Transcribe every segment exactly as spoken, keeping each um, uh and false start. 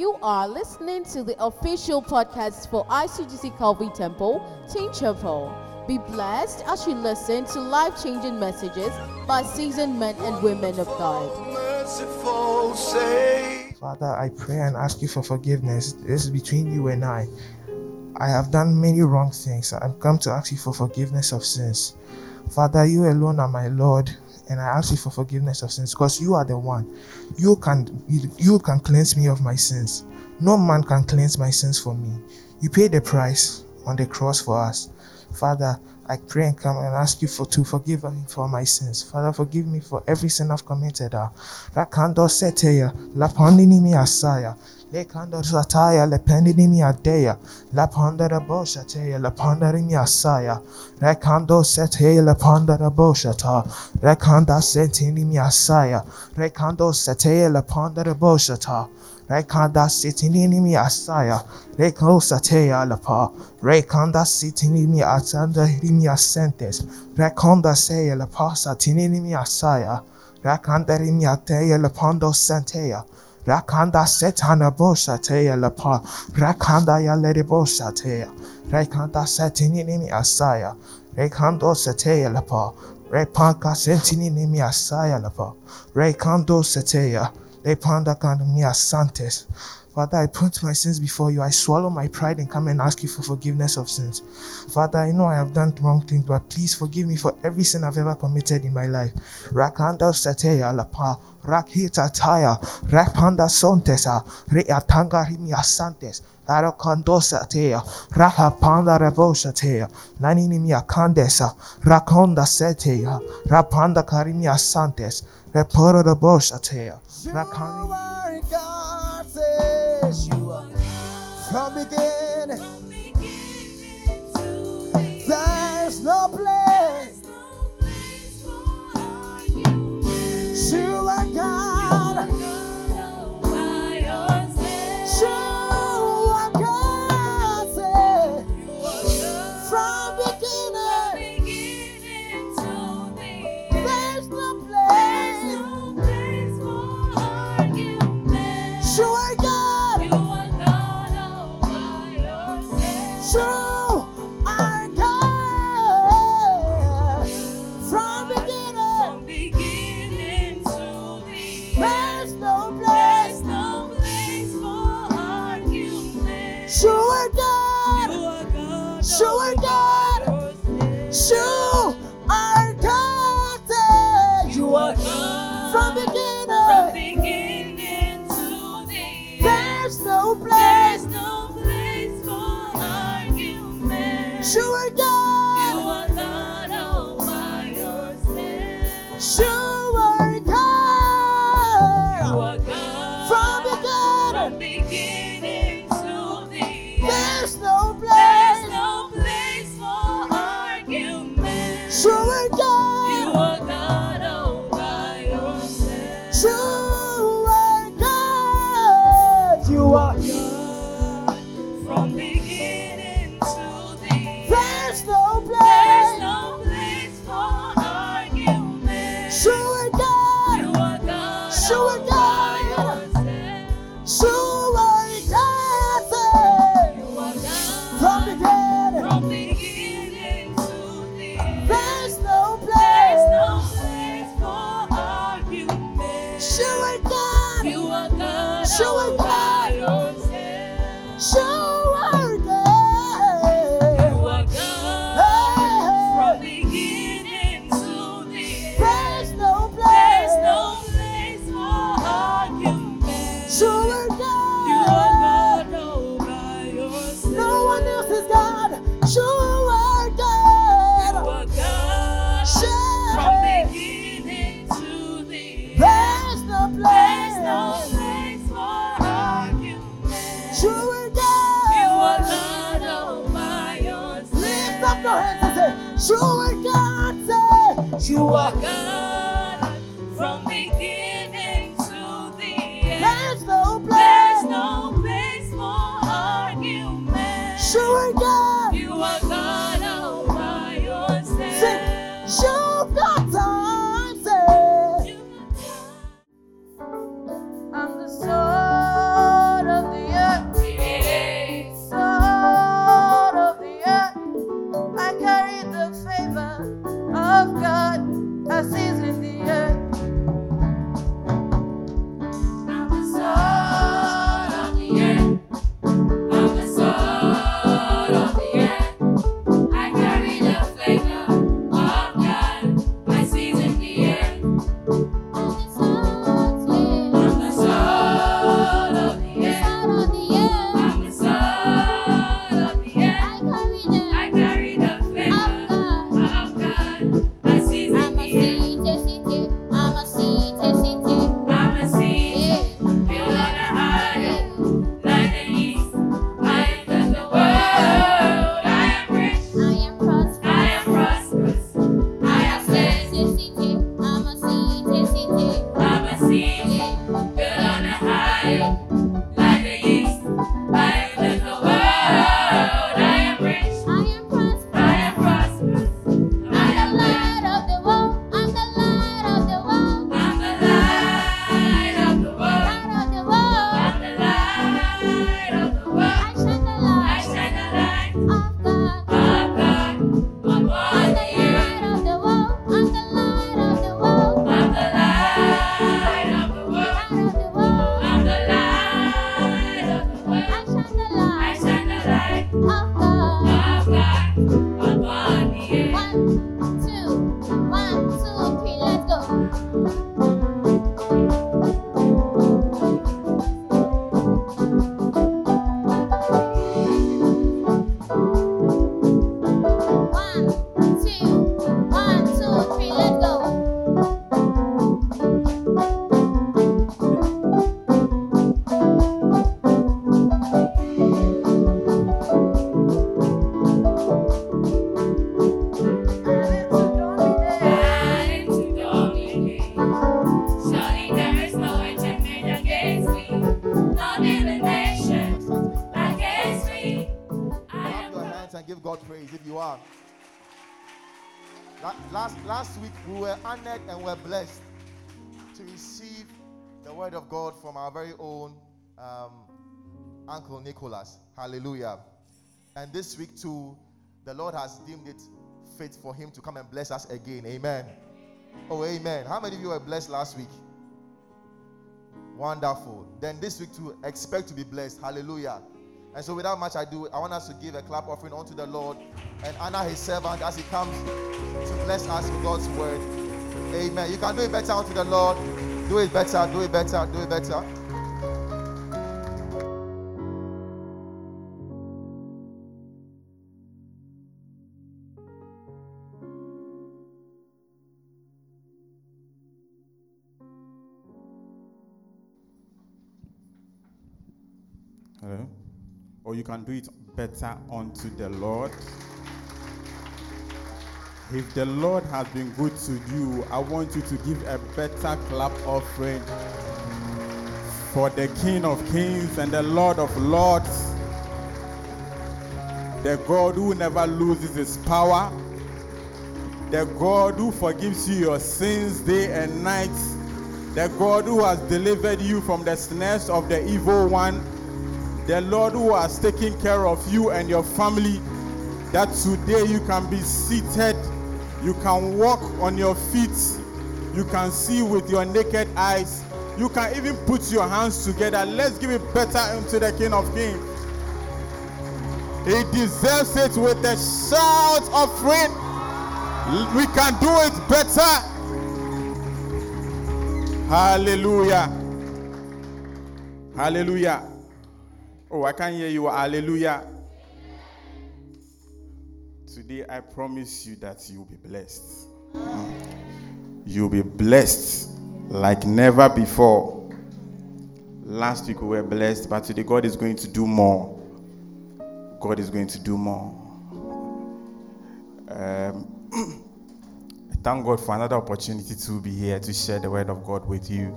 You are listening to the official podcast for I C G C Calvary Temple, Teen Chapel. Be blessed as you listen to life-changing messages by seasoned men and women of God. Father, I pray and ask you for forgiveness. This is between you and I. I have done many wrong things. I've come to ask you for forgiveness of sins. Father, you alone are my Lord, and I ask you for forgiveness of sins because you are the one. You can you can cleanse me of my sins. No man can cleanse my sins for me. You paid the price on the cross for us. Father, I pray and come and ask you for to forgive me for my sins. Father, forgive me for every sin I've committed. Rakando seteya, lapandini mi asaya, lekando sataya, lependini mi adeya, lapandara boshateya, lapandari mi asaya, rakando seteya, lapandara boshata, rakanda setini mi asaya, rakando seteya, lapandara boshata. Rekanda sitting in me asaya, Reko satea lapa, Rekanda sitting in me atanda rimia sentes, Rekonda sea lapa satin in me asaya, Rakanda rimia tea lapando santea, Rakanda setana bosatea lapa, Rakanda ya lady bosatea, Rekanda satin in me asaya, Rekando satea lapa, Repanka sentin in me asaya lapa, Rekando satea. Father, I put my sins before you. I swallow my pride and come and ask you for forgiveness of sins. Father, I know I have done wrong things, but please forgive me for every sin I've ever committed in my life. Rakanda sateya lapa, rakita taya, rapanda sontesa, reatanga rimia santes. Rakondosa tea, Rapanda Rebosa tea, Naninimia Candesa, Rakonda Setea, Rapanda Karimia Santes, Reporo de Bosa tea, Rakani. From beginning, there's no place for you. You are God. I'm the sword of the God praise if you are. Last, last week we were honored and were blessed to receive the word of God from our very own um, Uncle Nicholas. Hallelujah. And this week too, the Lord has deemed it fit for him to come and bless us again. Amen. Oh, amen. How many of you were blessed last week? Wonderful. Then this week too, expect to be blessed. Hallelujah. And so without much ado, I want us to give a clap offering unto the Lord and honor his servant as he comes to bless us with God's word. Amen. You can do it better unto the Lord. Do it better, do it better, do it better. Hello. Or you can do it better unto the Lord. If the Lord has been good to you, I want you to give a better clap offering for the King of Kings and the Lord of Lords, the God who never loses his power, the God who forgives you your sins day and night, the God who has delivered you from the snares of the evil one, the Lord who has taken care of you and your family, that today you can be seated, you can walk on your feet, you can see with your naked eyes, you can even put your hands together. Let's give it better unto the King of Kings. He deserves it with a shout of praise. We can do it better. Hallelujah. Hallelujah. Oh, I can't hear you. Hallelujah. Today, I promise you that you'll be blessed. You'll be blessed like never before. Last week, we were blessed, but today, God is going to do more. God is going to do more. Um, thank God for another opportunity to be here to share the word of God with you.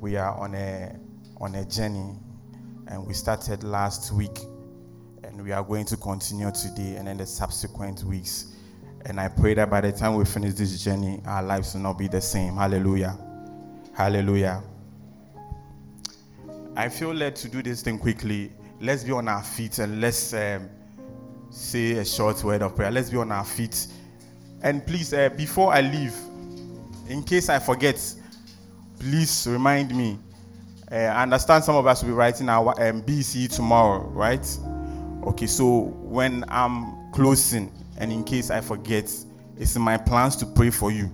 We are on a on a journey. And we started last week, and we are going to continue today and in the subsequent weeks. And I pray that by the time we finish this journey, our lives will not be the same. Hallelujah. Hallelujah. I feel led to do this thing quickly. Let's be on our feet and let's um, say a short word of prayer. Let's be on our feet. And please, uh, before I leave, in case I forget, please remind me. Uh, I understand some of us will be writing our um, B E C E tomorrow, right? Okay, so when I'm closing, and in case I forget, it's in my plans to pray for you.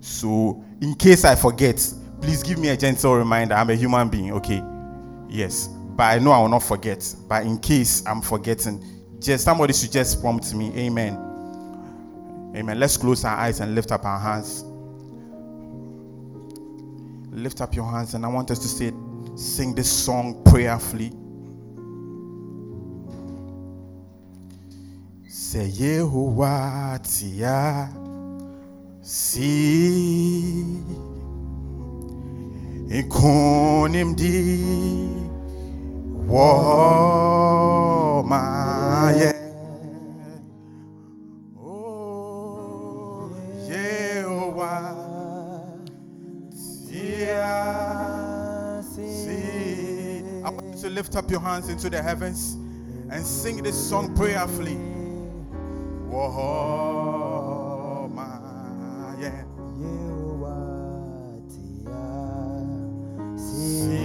So in case I forget, please give me a gentle reminder. I'm a human being, okay? Yes, but I know I will not forget. But in case I'm forgetting, just somebody should just prompt me. Amen. Amen. Let's close our eyes and lift up our hands. Lift up your hands, and I want us to say, sing this song prayerfully. Say Yehovah Tia Si Ikonim Di Wamaye Oh Yehovah Tia. I want you to lift up your hands into the heavens and sing this song prayerfully. Whoa, my, yeah. Hallelujah.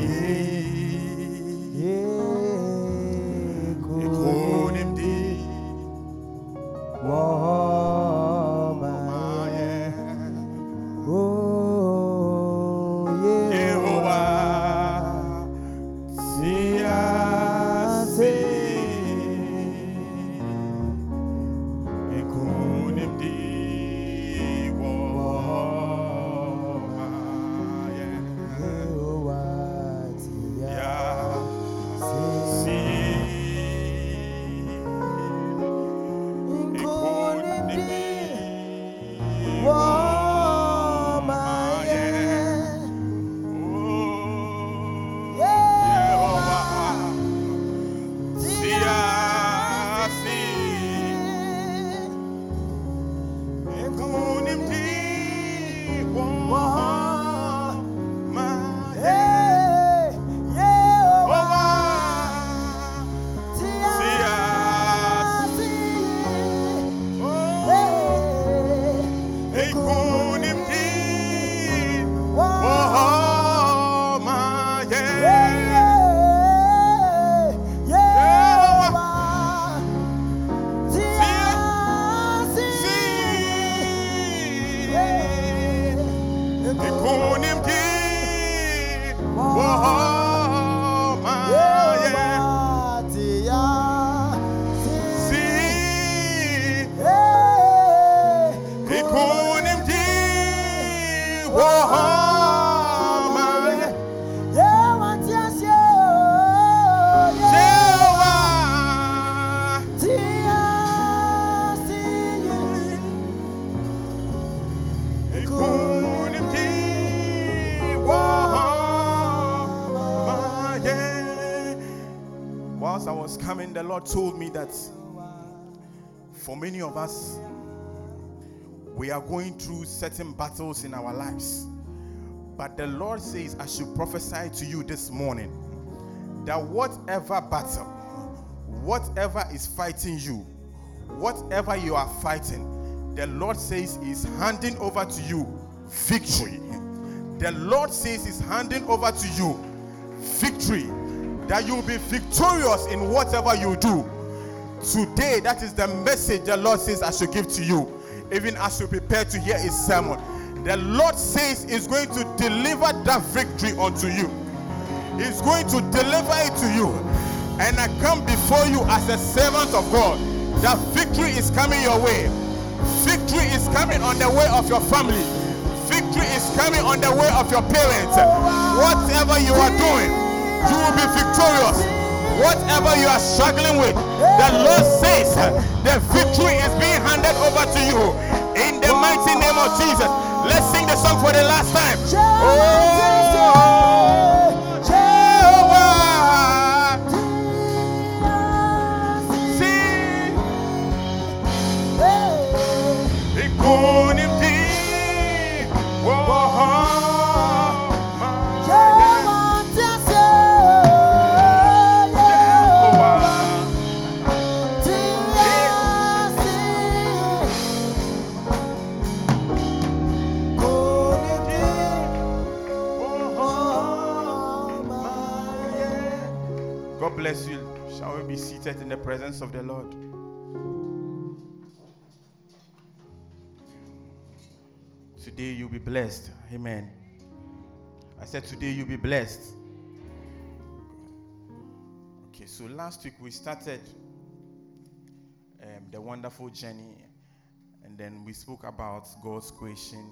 whilst I was coming, the Lord told me that for many of us, we are going through certain battles in our lives. But the Lord says, I should prophesy to you this morning that whatever battle, whatever is fighting you, whatever you are fighting, the Lord says is handing over to you victory. The Lord says is handing over to you victory. That you will be victorious in whatever you do. Today, that is the message the Lord says I should give to you. Even as you prepare to hear his sermon, the Lord says is going to deliver that victory unto you. He's going to deliver it to you. And I come before you as a servant of God. That victory is coming your way. Victory is coming on the way of your family. Victory is coming on the way of your parents. Whatever you are doing, you will be victorious. Whatever you are struggling with, the Lord says the victory is being handed over to you. In the mighty name of Jesus. Let's sing the song for the last time. Oh. God bless you. Shall we be seated in the presence of the Lord? Today you'll be blessed. Amen. I said today you'll be blessed. Okay, so last week we started um, the wonderful journey, and then we spoke about God's creation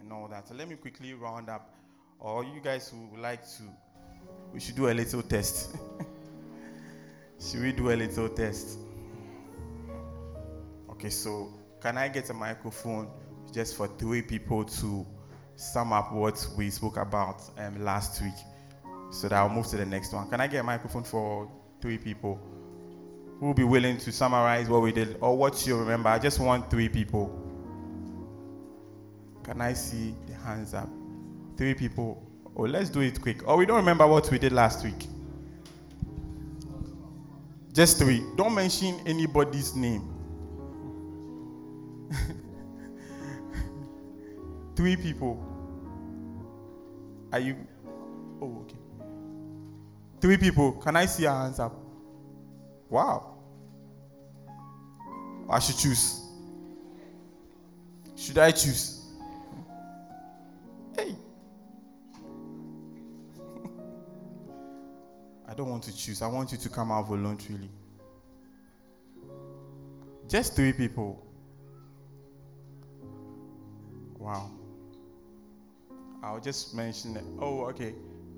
and all that. So let me quickly round up. Or you guys who would like to, we should do a little test. Should we do a little test? Okay, so can I get a microphone just for three people to sum up what we spoke about um, last week, so that I'll move to the next one? Can I get a microphone for three people who will be willing to summarize what we did or what you remember? I just want three people. Can I see the hands up? Three people. Oh, let's do it quick. Oh, we don't remember what we did last week. Just three. Don't mention anybody's name. Three people. Are you? Oh, okay. Three people. Can I see your hands up? Wow. I should choose. Should I choose? Hey. I don't want to choose. I want you to come out voluntarily. Just three people. Wow. I'll just mention it. Oh, okay.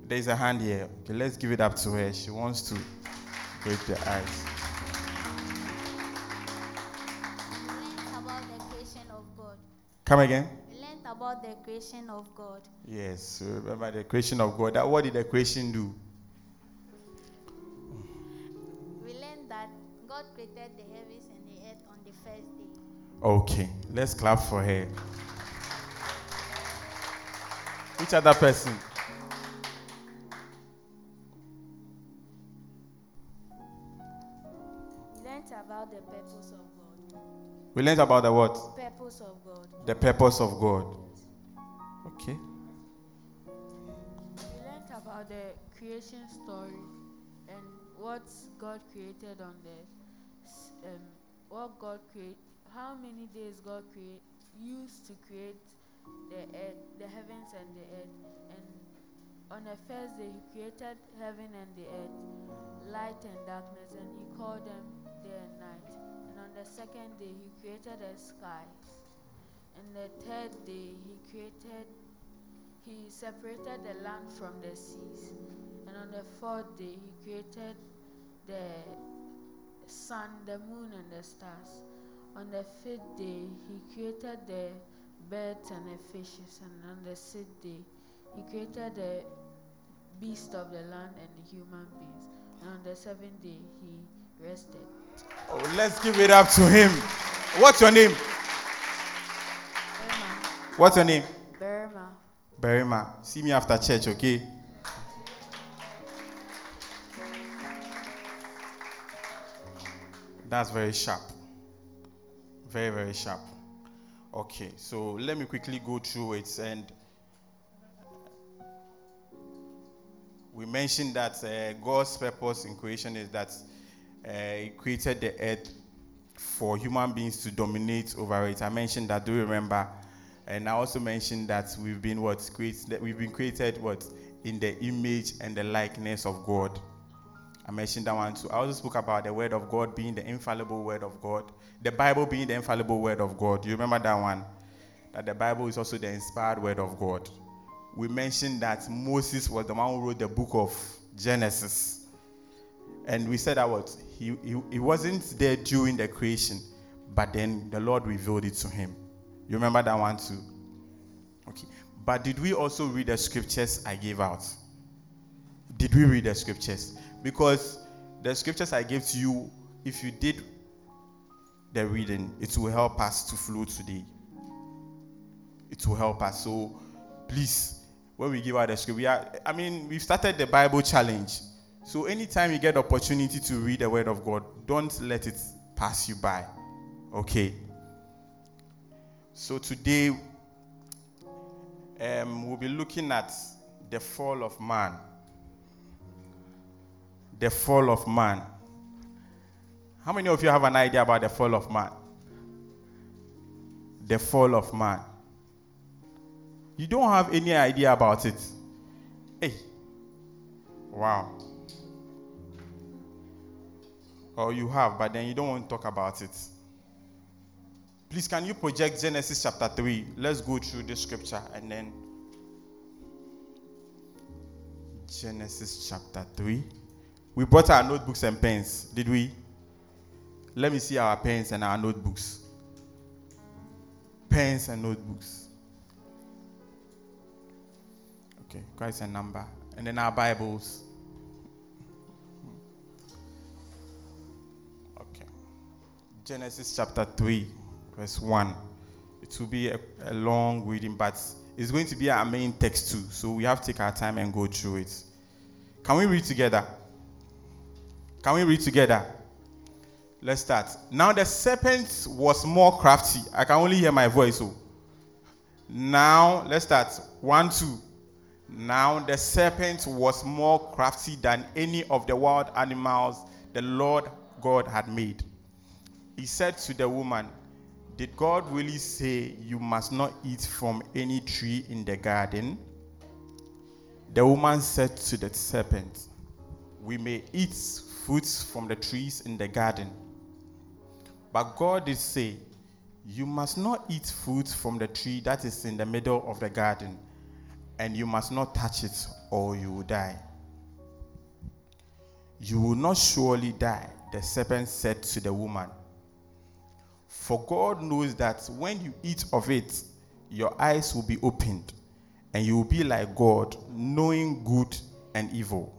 There's a hand here. Okay, let's give it up to her. She wants to break the ice. We learned about the creation of God. Come again? We learned about the creation of God. Yes, remember the creation of God. That, what did the creation do? We learned that God created the heavens and the earth on the first day. Okay, let's clap for her. Which other person? We learned about the purpose of God. We learned about the what? Purpose of God. The purpose of God. Okay. We learned about the creation story and what God created on the um, what God created, how many days God create used to create the earth, the heavens and the earth. And on the first day, he created heaven and the earth, light and darkness, and he called them day and night. And on the second day, he created the skies. And the third day, he created, he separated the land from the seas. And on the fourth day, he created the sun, the moon, and the stars. On the fifth day, he created the birds and the fishes, and on the sixth day, he created the beasts of the land and the human beings. And on the seventh day, he rested. Oh, let's give it up to him. What's your name? Berma. What's your name? Berma. Berma. See me after church, okay? That's very sharp. Very, very sharp. Okay, so let me quickly go through it. And we mentioned that uh, God's purpose in creation is that uh, He created the earth for human beings to dominate over it. I mentioned that, do you remember? And I also mentioned that we've been what created, that we've been created what in the image and the likeness of God. I mentioned that one too. I also spoke about the word of God being the infallible word of God. The Bible being the infallible word of God. Do you remember that one? That the Bible is also the inspired word of God. We mentioned that Moses was the one who wrote the book of Genesis. And we said that what? He, he, he wasn't there during the creation, but then the Lord revealed it to him. You remember that one too? Okay. But did we also read the scriptures I gave out? Did we read the scriptures? Because the scriptures I gave to you, if you did the reading, it will help us to flow today. It will help us. So please, when we give out the scripture, we are, I mean, we've started the Bible challenge. So anytime you get the opportunity to read the word of God, don't let it pass you by. Okay. So today, um, we'll be looking at the fall of man. The fall of man. How many of you have an idea about the fall of man? The fall of man. You don't have any idea about it. Hey. Wow. Or you have, but then you don't want to talk about it. Please, can you project Genesis chapter three? Let's go through the scripture and then. Genesis chapter three. We brought our notebooks and pens, did we? Let me see our pens and our notebooks. Pens and notebooks. Okay, quite a number. And then our Bibles. Okay. Genesis chapter three, verse one. It will be a, a long reading, but it's going to be our main text too, so we have to take our time and go through it. Can we read together? Can we read together? Let's start. Now the serpent was more crafty. I can only hear my voice. So. Now, let's start. One, two. Now the serpent was more crafty than any of the wild animals the Lord God had made. He said to the woman, "Did God really say you must not eat from any tree in the garden?" The woman said to the serpent, "We may eat fruits from the trees in the garden. But God did say, you must not eat fruit from the tree that is in the middle of the garden, and you must not touch it, or you will die." "You will not surely die," the serpent said to the woman. "For God knows that when you eat of it, your eyes will be opened, and you will be like God, knowing good and evil."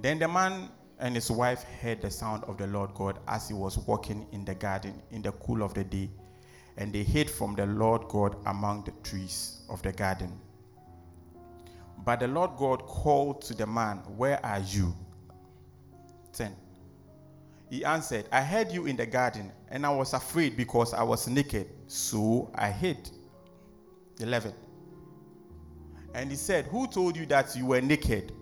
Then the man and his wife heard the sound of the Lord God as he was walking in the garden in the cool of the day, and they hid from the Lord God among the trees of the garden. But the Lord God called to the man, "Where are you?" ten. He answered, "I heard you in the garden, and I was afraid because I was naked, so I hid." eleven. And he said, "Who told you that you were naked?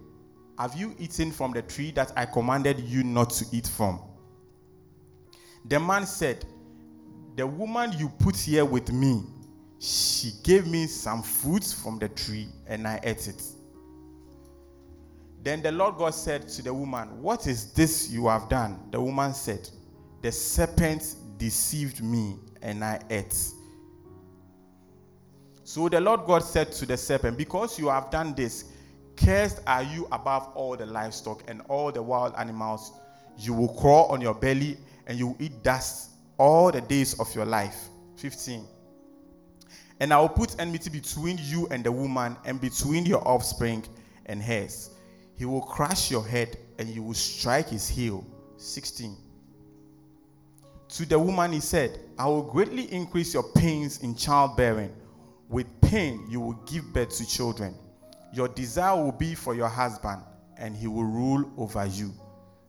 Have you eaten from the tree that I commanded you not to eat from?" The man said, "The woman you put here with me, she gave me some fruits from the tree, and I ate it." Then the Lord God said to the woman, "What is this you have done?" The woman said, "The serpent deceived me, and I ate." So the Lord God said to the serpent, "Because you have done this, cursed are you above all the livestock and all the wild animals. You will crawl on your belly, and you will eat dust all the days of your life." fifteen. "And I will put enmity between you and the woman, and between your offspring and hers. He will crush your head, and you will strike his heel." sixteen. To the woman he said, "I will greatly increase your pains in childbearing. With pain you will give birth to children. Your desire will be for your husband, and he will rule over you."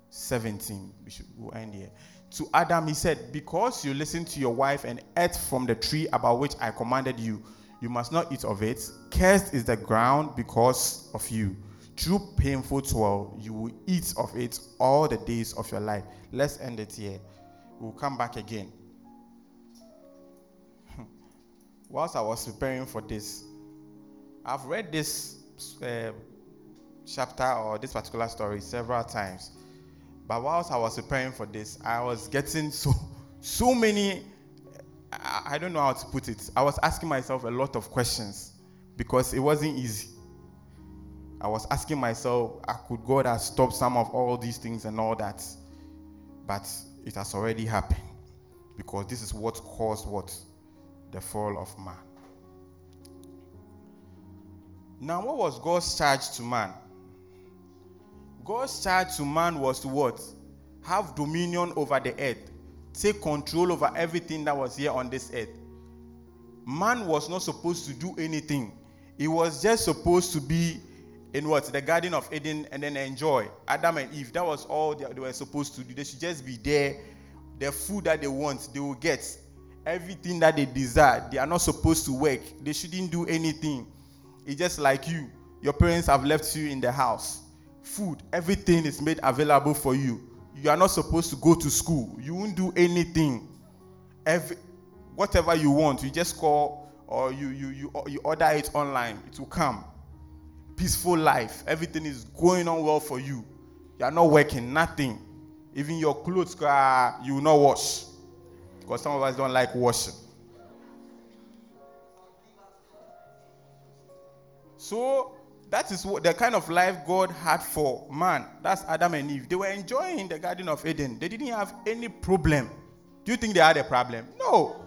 seventeen. We should we'll end here. To Adam he said, "Because you listened to your wife and ate from the tree about which I commanded you, you must not eat of it. Cursed is the ground because of you. Through painful toil you will eat of it all the days of your life." Let's end it here. We'll come back again. Whilst I was preparing for this, I've read this uh, chapter or this particular story several times. But whilst I was preparing for this, I was getting so so many, I, I don't know how to put it. I was asking myself a lot of questions because it wasn't easy. I was asking myself, I could God have stopped some of all these things and all that? But it has already happened because this is what caused what? The fall of man. Now, what was God's charge to man? God's charge to man was to what? Have dominion over the earth. Take control over everything that was here on this earth. Man was not supposed to do anything. He was just supposed to be in what? The Garden of Eden, and then enjoy. Adam and Eve, that was all they were supposed to do. They should just be there. The food that they want, they will get. Everything that they desire, they are not supposed to work. They shouldn't do anything. It's just like you. Your parents have left you in the house. Food, everything is made available for you. You are not supposed to go to school. You won't do anything. Every, whatever you want, you just call or you you you you order it online. It will come. Peaceful life. Everything is going on well for you. You are not working, nothing. Even your clothes, you will not wash. Because some of us don't like washing. So that is what the kind of life God had for man. That's Adam and Eve. They were enjoying the Garden of Eden. They didn't have any problem. Do you think they had a problem? No.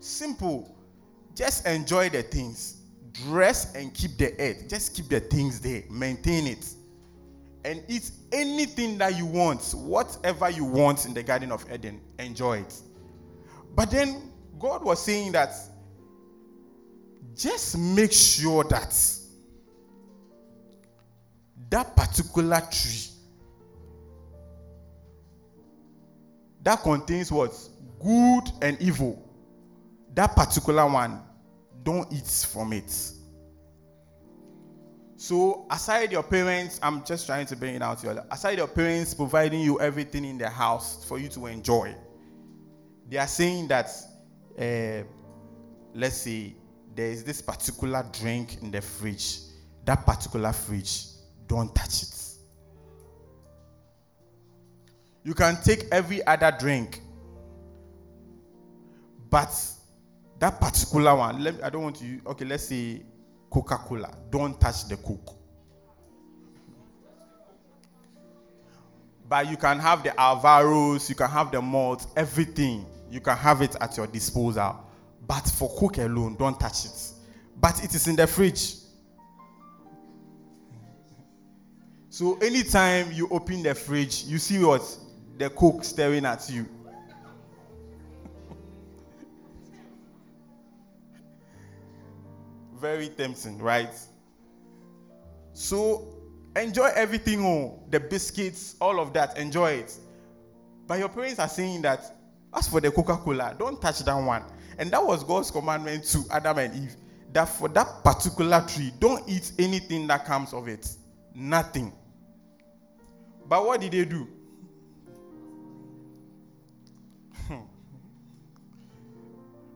Simple. Just enjoy the things. Dress and keep the earth. Just keep the things there. Maintain it. And eat anything that you want. Whatever you want in the Garden of Eden. Enjoy it. But then God was saying that just make sure that that particular tree that contains what? Good and evil. That particular one, don't eat from it. So aside your parents, I'm just trying to bring it out to you. Aside your parents providing you everything in the house for you to enjoy, they are saying that, uh, let's say, there is this particular drink in the fridge. That particular fridge, don't touch it. You can take every other drink, but that particular one, let me, I don't want you, okay, let's say Coca-Cola. Don't touch the Coke. But you can have the Alvaros, you can have the malt, everything. You can have it at your disposal. But for Coke alone, don't touch it. But it is in the fridge. So anytime you open the fridge, you see what? The Coke staring at you. Very tempting, right? So enjoy everything, oh, the biscuits, all of that, enjoy it. But your parents are saying that, as for the Coca-Cola, don't touch that one. And that was God's commandment to Adam and Eve. That for that particular tree, don't eat anything that comes of it. Nothing. But what did they do?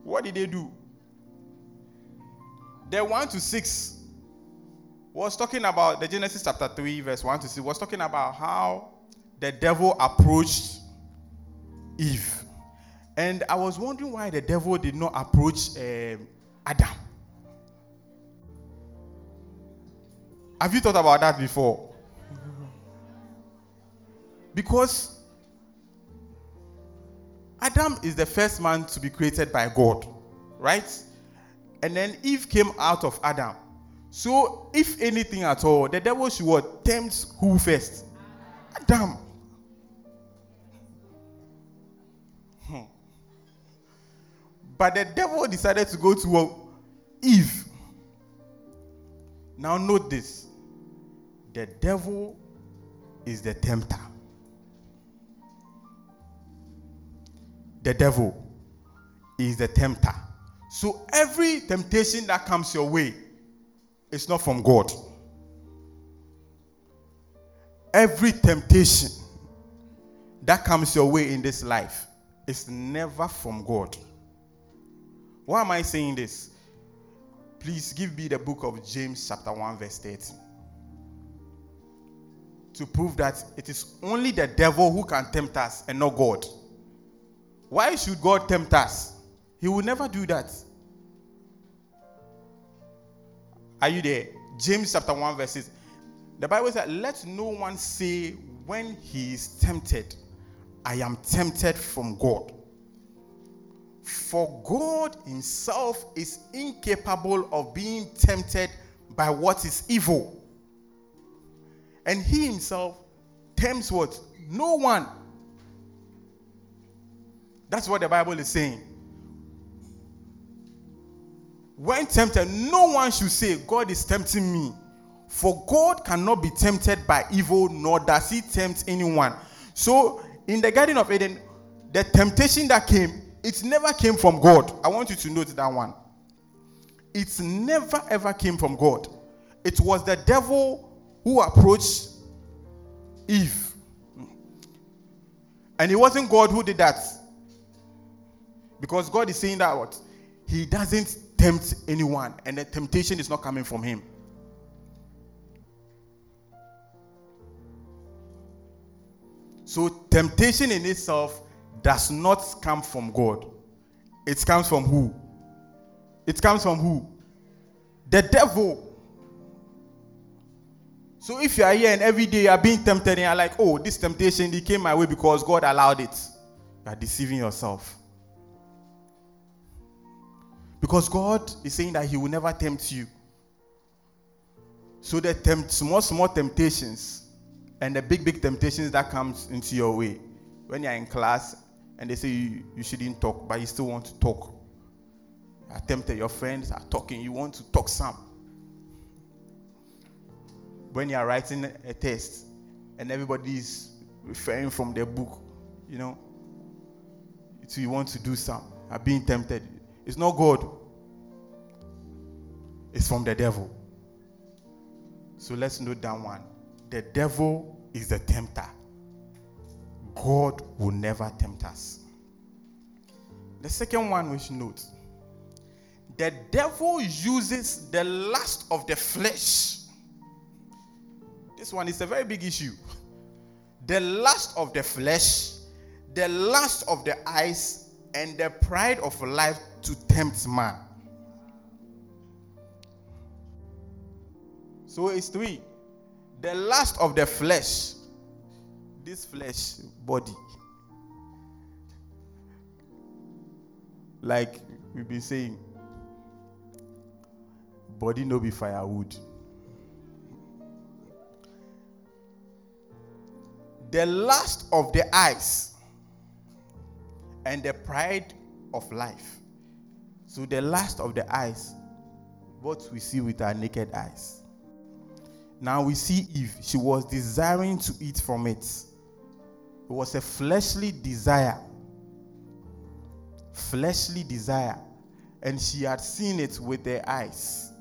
What did they do? They went to six. was talking about the Genesis chapter three, verse one to six, was talking about how the devil approached Eve. And I was wondering why the devil did not approach uh, Adam. Have you thought about that before? Because Adam is the first man to be created by God, right? And then Eve came out of Adam. So, if anything at all, the devil should what? Tempt who first? Adam. Hmm. But the devil decided to go to uh, Eve. Now, note this. The devil is the tempter. The devil is the tempter. So, every temptation that comes your way, it's not from God. Every temptation that comes your way in this life is never from God. Why am I saying this? Please give me the book of James chapter one verse thirteen. To prove that it is only the devil who can tempt us and not God. Why should God tempt us? He will never do that. Are you there? James chapter one verse six. The Bible says, let no one say when he is tempted, I am tempted from God. For God himself is incapable of being tempted by what is evil. And he himself tempts what? No one. That's what the Bible is saying. When tempted, no one should say, God is tempting me. For God cannot be tempted by evil, nor does he tempt anyone. So, in the Garden of Eden, the temptation that came, it never came from God. I want you to note that one. It never ever came from God. It was the devil who approached Eve. And it wasn't God who did that. Because God is saying that what? He doesn't tempt anyone, and the temptation is not coming from him. So temptation in itself does not come from God. It comes from who? It comes from who? The devil. So if you are here and every day you are being tempted and you are like, oh, this temptation, it came my way because God allowed it, you are deceiving yourself. Because God is saying that he will never tempt you. So the tempt, small, small temptations and the big, big temptations that comes into your way. When you're in class and they say you, you shouldn't talk, but you still want to talk. You are tempted, your friends are talking, you want to talk some. When you're writing a test and everybody's referring from their book, you know, so you want to do some, you are being tempted. It's not God. It's from the devil. So let's note that one. The devil is the tempter. God will never tempt us. The second one we should note. The devil uses the lust of the flesh. This one is a very big issue. The lust of the flesh, the lust of the eyes, and the pride of life to tempt man. So it's three. The lust of the flesh. This flesh body. Like we've been saying. Body no be firewood. The lust of the eyes. And the pride of life. So the lust of the eyes, what we see with our naked eyes. Now we see Eve, she was desiring to eat from it. It was a fleshly desire. Fleshly desire. And she had seen it with her eyes.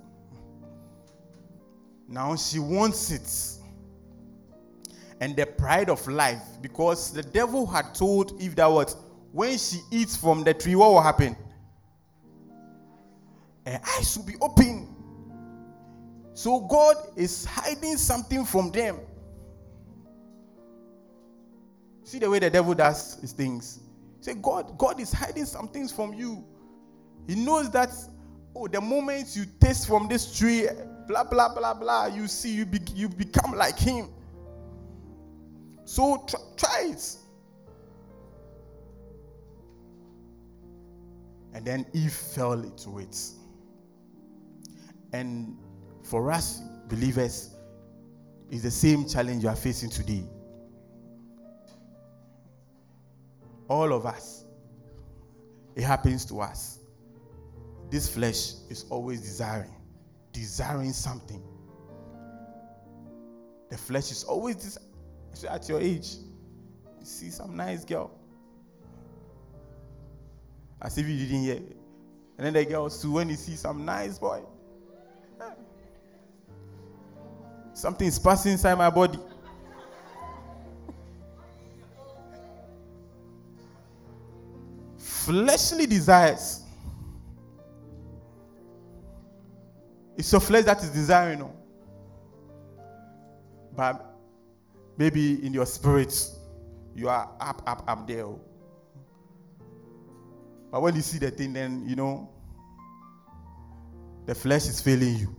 Now she wants it. And the pride of life, because the devil had told Eve that what? When she eats from the tree, what will happen? Her eyes will be open. So God is hiding something from them. See the way the devil does his things. Say, God, God is hiding some things from you. He knows that, oh, the moment you taste from this tree, blah, blah, blah, blah, you see, you, be, you become like him. So try, try it. And then Eve fell into it. And for us believers, it's the same challenge you are facing today. All of us. It happens to us. This flesh is always desiring, desiring something. The flesh is always desiring. So at your age, you see some nice girl. As if you didn't hear. And then the girl, too, when you see some nice boy, something is passing inside my body. Fleshly desires. It's your flesh that is desiring, no? But maybe in your spirit, you are up, up, up there. But when you see the thing, then, you know, the flesh is failing you.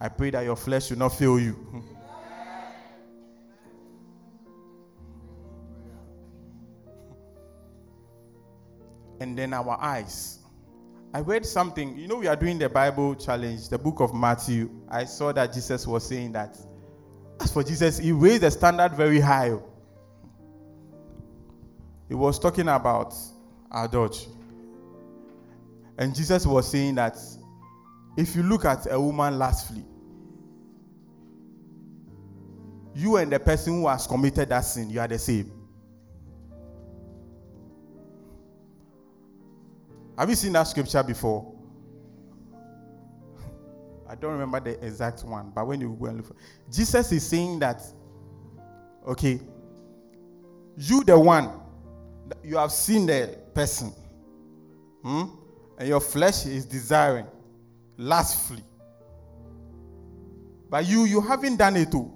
I pray that your flesh will not fail you. And then our eyes. I read something. You know, we are doing the Bible challenge, the book of Matthew. I saw that Jesus was saying that, as for Jesus, he raised the standard very high. He was talking about adultery. And Jesus was saying that if you look at a woman lustfully, you and the person who has committed that sin, you are the same. Have you seen that scripture before? I don't remember the exact one, but when you go and look for it, Jesus is saying that, okay, you the one, you have seen the person, hmm? And your flesh is desiring, lustfully. But you, you haven't done it too.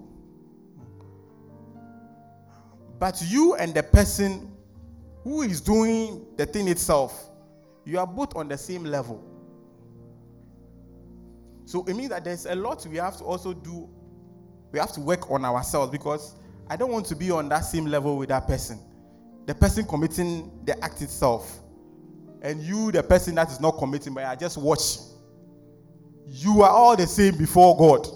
But you and the person who is doing the thing itself, you are both on the same level. So it means that there's a lot we have to also do. We have to work on ourselves, because I don't want to be on that same level with that person. The person committing the act itself. And you, the person that is not committing, but I just watch. You are all the same before God.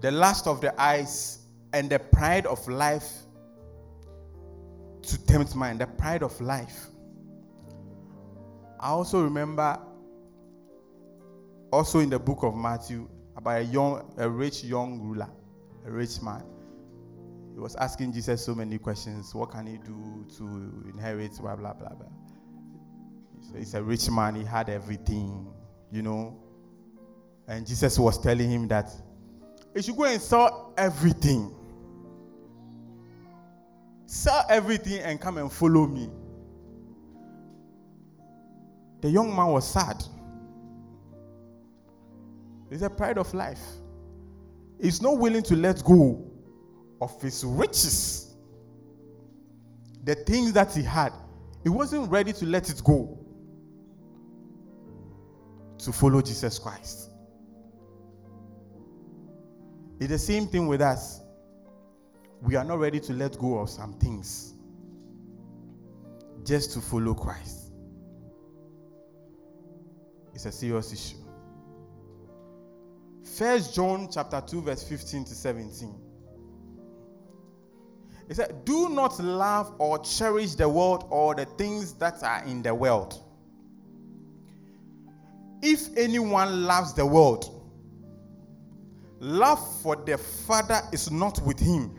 The lust of the eyes and the pride of life to tempt man, the pride of life. I also remember also in the book of Matthew about a young, a rich young ruler. A rich man. He was asking Jesus so many questions. What can he do to inherit? Blah, blah, blah, blah. So he's a rich man. He had everything, you know. And Jesus was telling him that he should go and sell everything. Sell everything and come and follow me. The young man was sad. It's a pride of life. He's not willing to let go of his riches. The things that he had, he wasn't ready to let it go to follow Jesus Christ. It's the same thing with us. We are not ready to let go of some things just to follow Christ. It's a serious issue. First John chapter two, verse fifteen to seventeen. It said, do not love or cherish the world or the things that are in the world. If anyone loves the world, love for the Father is not with him.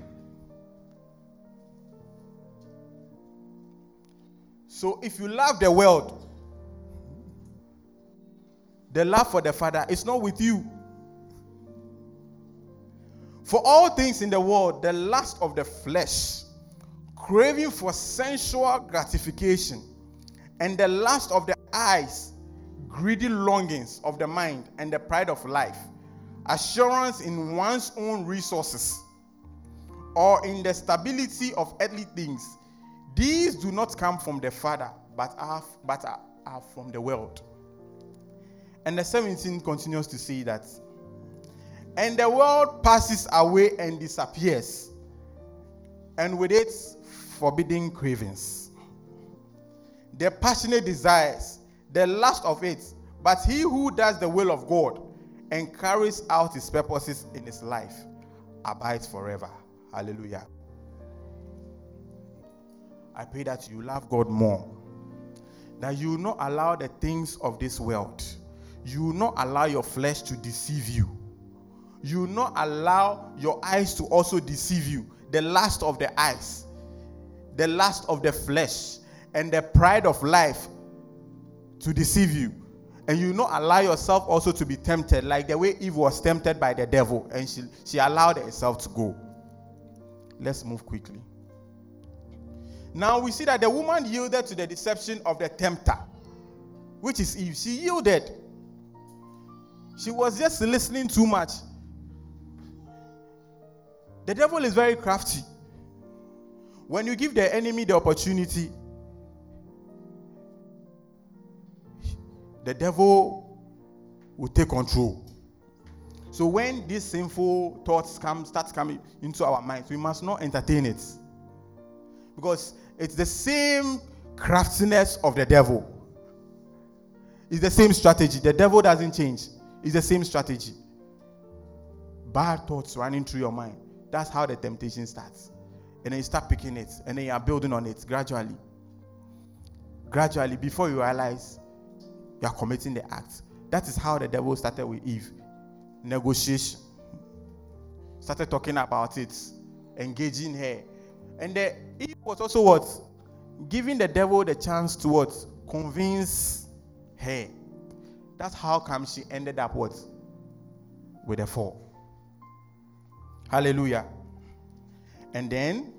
So if you love the world, the love for the Father is not with you. For all things in the world, the lust of the flesh, craving for sensual gratification, and the lust of the eyes, greedy longings of the mind, and the pride of life, assurance in one's own resources, or in the stability of earthly things, these do not come from the Father, but are, but are, are from the world. And the seventeen continues to say that, and the world passes away and disappears, and with it, forbidding cravings, the passionate desires, the lust of it, but he who does the will of God and carries out his purposes in his life abides forever. Hallelujah. I pray that you love God more, that you will not allow the things of this world, you will not allow your flesh to deceive you, you will not allow your eyes to also deceive you, the lust of the eyes, the lust of the flesh, and the pride of life to deceive you. And you will not allow yourself also to be tempted, like the way Eve was tempted by the devil, and she, she allowed herself to go. Let's move quickly. Now we see that the woman yielded to the deception of the tempter, which is Eve. She yielded. She was just listening too much. The devil is very crafty. When you give the enemy the opportunity, the devil will take control. So when these sinful thoughts come, start coming into our minds, we must not entertain it. Because it's the same craftiness of the devil. It's the same strategy. The devil doesn't change. It's the same strategy. Bad thoughts running through your mind. That's how the temptation starts. And then you start picking it. And then you are building on it gradually. Gradually, before you realize you are committing the act. That is how the devil started with Eve. Negotiation. Started talking about it. Engaging her. And the Eve was also what? Giving the devil the chance to what? Convince her. That's how come she ended up what? With a fall. Hallelujah. And then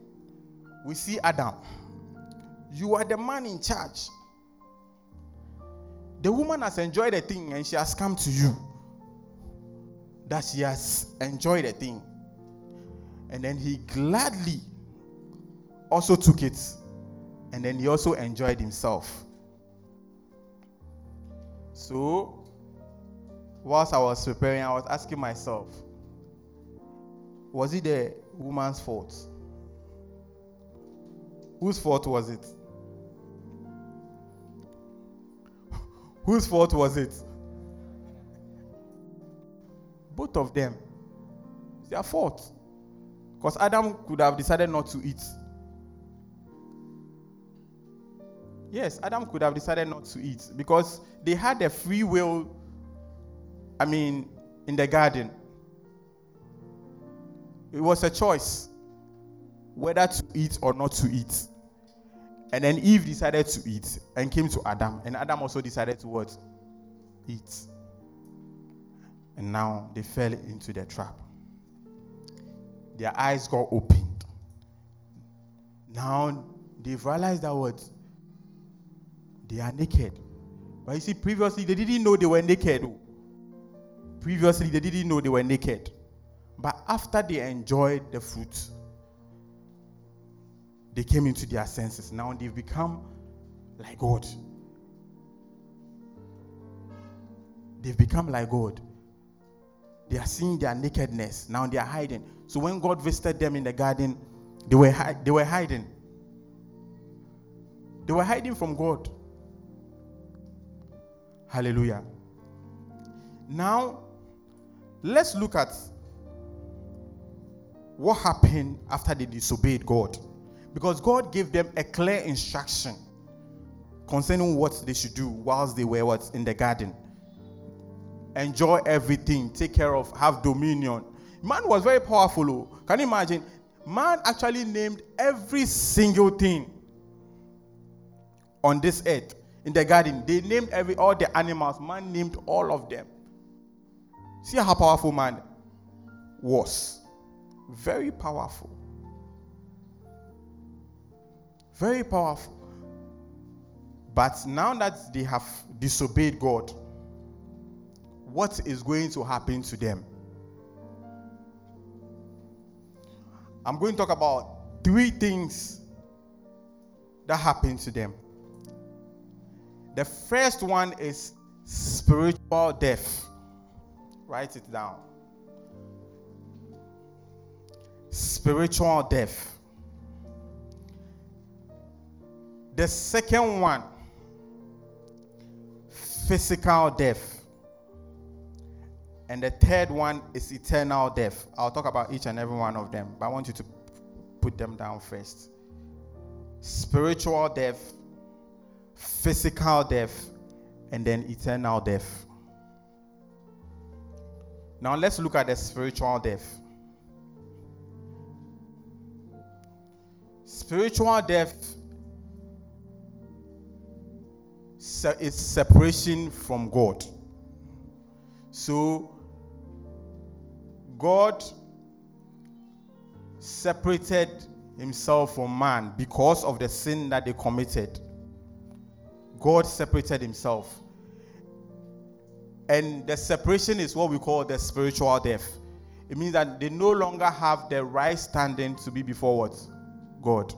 we see Adam. You are the man in charge. The woman has enjoyed the thing and she has come to you. That she has enjoyed the thing. And then he gladly also took it. And then he also enjoyed himself. So, whilst I was preparing, I was asking myself, was it the woman's fault? Whose fault was it? Whose fault was it? Both of them. It's their fault. Because Adam could have decided not to eat. Yes, Adam could have decided not to eat. Because they had a free will, I mean, in the garden. It was a choice whether to eat or not to eat. And then Eve decided to eat and came to Adam. And Adam also decided to what? Eat. And now they fell into the trap. Their eyes got opened. Now they've realized that what? They are naked. But you see, previously they didn't know they were naked. Previously they didn't know they were naked. But after they enjoyed the fruit, they came into their senses. Now they've become like God. They've become like God. They are seeing their nakedness. Now they are hiding. So when God visited them in the garden, they were hi- they were hiding. They were hiding from God. Hallelujah. Now, let's look at what happened after they disobeyed God. Because God gave them a clear instruction concerning what they should do whilst they were what? In the garden. Enjoy everything. Take care of. Have dominion. Man was very powerful. Can you imagine? Man actually named every single thing on this earth. In the garden. They named every all the animals. Man named all of them. See how powerful man was. Very powerful. Very powerful. But now that they have disobeyed God, what is going to happen to them? I'm going to talk about three things that happened to them. The first one is spiritual death. Write it down. Spiritual death. The second one, physical death. And the third one is eternal death. I'll talk about each and every one of them, but I want you to put them down first. Spiritual death, physical death, and then eternal death. Now let's look at the spiritual death. Spiritual death is separation from God. So God separated himself from man because of the sin that they committed. God separated himself. And the separation is what we call the spiritual death. It means that they no longer have the right standing to be before what? God.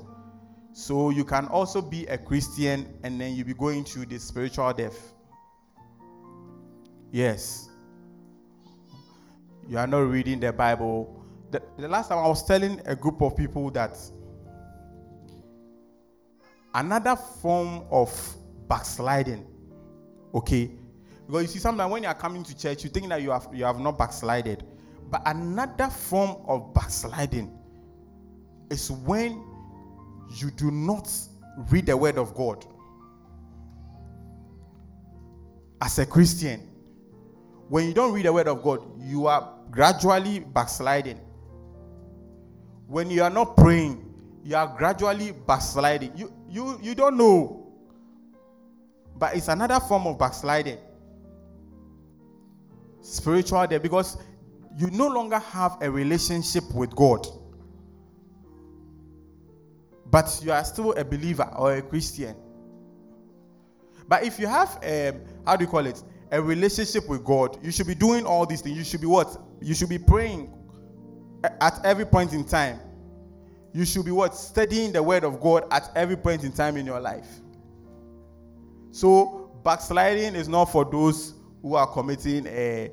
So you can also be a Christian and then you'll be going through the spiritual death. Yes. You are not reading the Bible. The, the last time I was telling a group of people that another form of backsliding, okay, because you see, sometimes when you are coming to church, you think that you have you have not backslided, but another form of backsliding is when you do not read the word of God. As a Christian, when you don't read the word of God, you are gradually backsliding. When you are not praying, you are gradually backsliding. You you you don't know, but it's another form of backsliding. Spiritual death, because you no longer have a relationship with God, but you are still a believer or a Christian. But if you have, um, how do you call it, a relationship with God, you should be doing all these things. You should be what? You should be praying at every point in time. You should be what? Studying the word of God at every point in time in your life. So backsliding is not for those who are committing uh,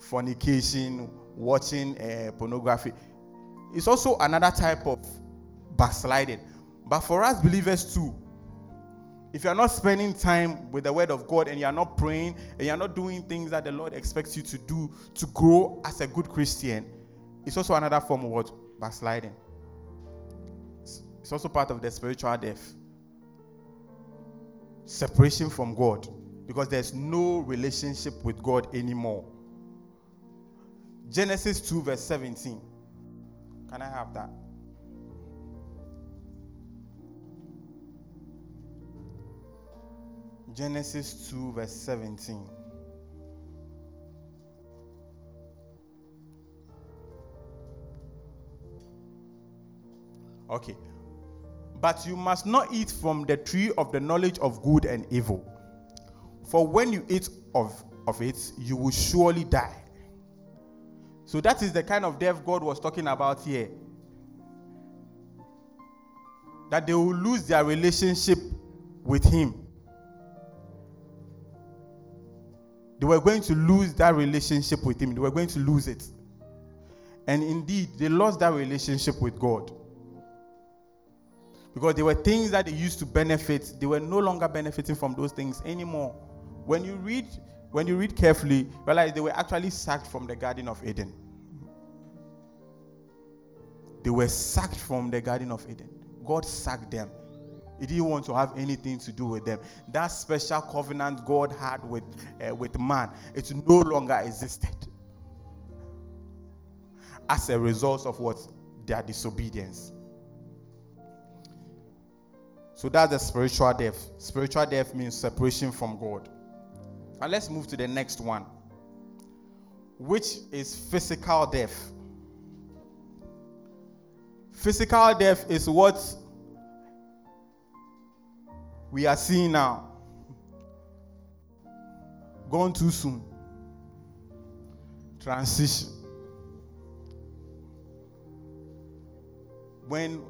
fornication, watching uh, pornography. It's also another type of backsliding. But for us believers too, if you are not spending time with the word of God and you are not praying and you are not doing things that the Lord expects you to do to grow as a good Christian, it's also another form of what? Backsliding. It's also part of the spiritual death. Separation from God. Because there's no relationship with God anymore. Genesis two verse seventeen. Can I have that? Genesis two verse seventeen. Okay. But you must not eat from the tree of the knowledge of good and evil. For when you eat of, of it, you will surely die. So that is the kind of death God was talking about here. That they will lose their relationship with him. They were going to lose that relationship with him. They were going to lose it. And indeed, they lost that relationship with God. Because there were things that they used to benefit. They were no longer benefiting from those things anymore. When you read, when you read carefully, realize they were actually sacked from the Garden of Eden. They were sacked from the Garden of Eden. God sacked them. He didn't want to have anything to do with them. That special covenant God had with, uh, with man, it no longer existed. As a result of what? Their disobedience. So that's the spiritual death. Spiritual death means separation from God. And let's move to the next one, which is physical death. Physical death is what we are seeing now. Gone too soon. Transition. When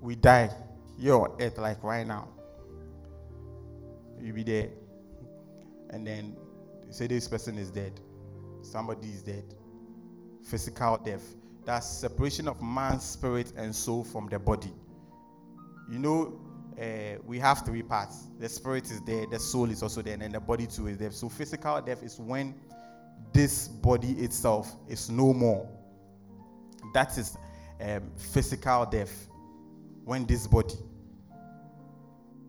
we die, you're on earth like right now. You'll be there. And then say this person is dead. Somebody is dead. Physical death. That's separation of man's spirit and soul from the body. You know, uh, we have three parts. The spirit is there, the soul is also there, and then the body too is there. So physical death is when this body itself is no more. That is um, physical death. When this body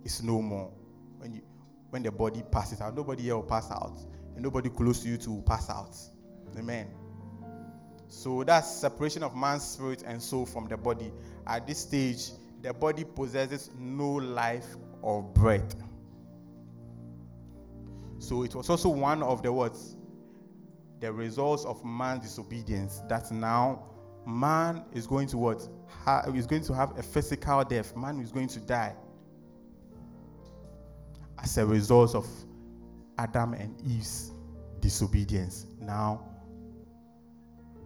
is no more. When you, when the body passes out, nobody here will pass out. And nobody close to you to pass out. Amen. So that's separation of man's spirit and soul from the body. At this stage, the body possesses no life or breath. So it was also one of the words, the results of man's disobedience, that now man is going to what? Ha- is going to have a physical death. Man is going to die as a result of Adam and Eve's disobedience. Now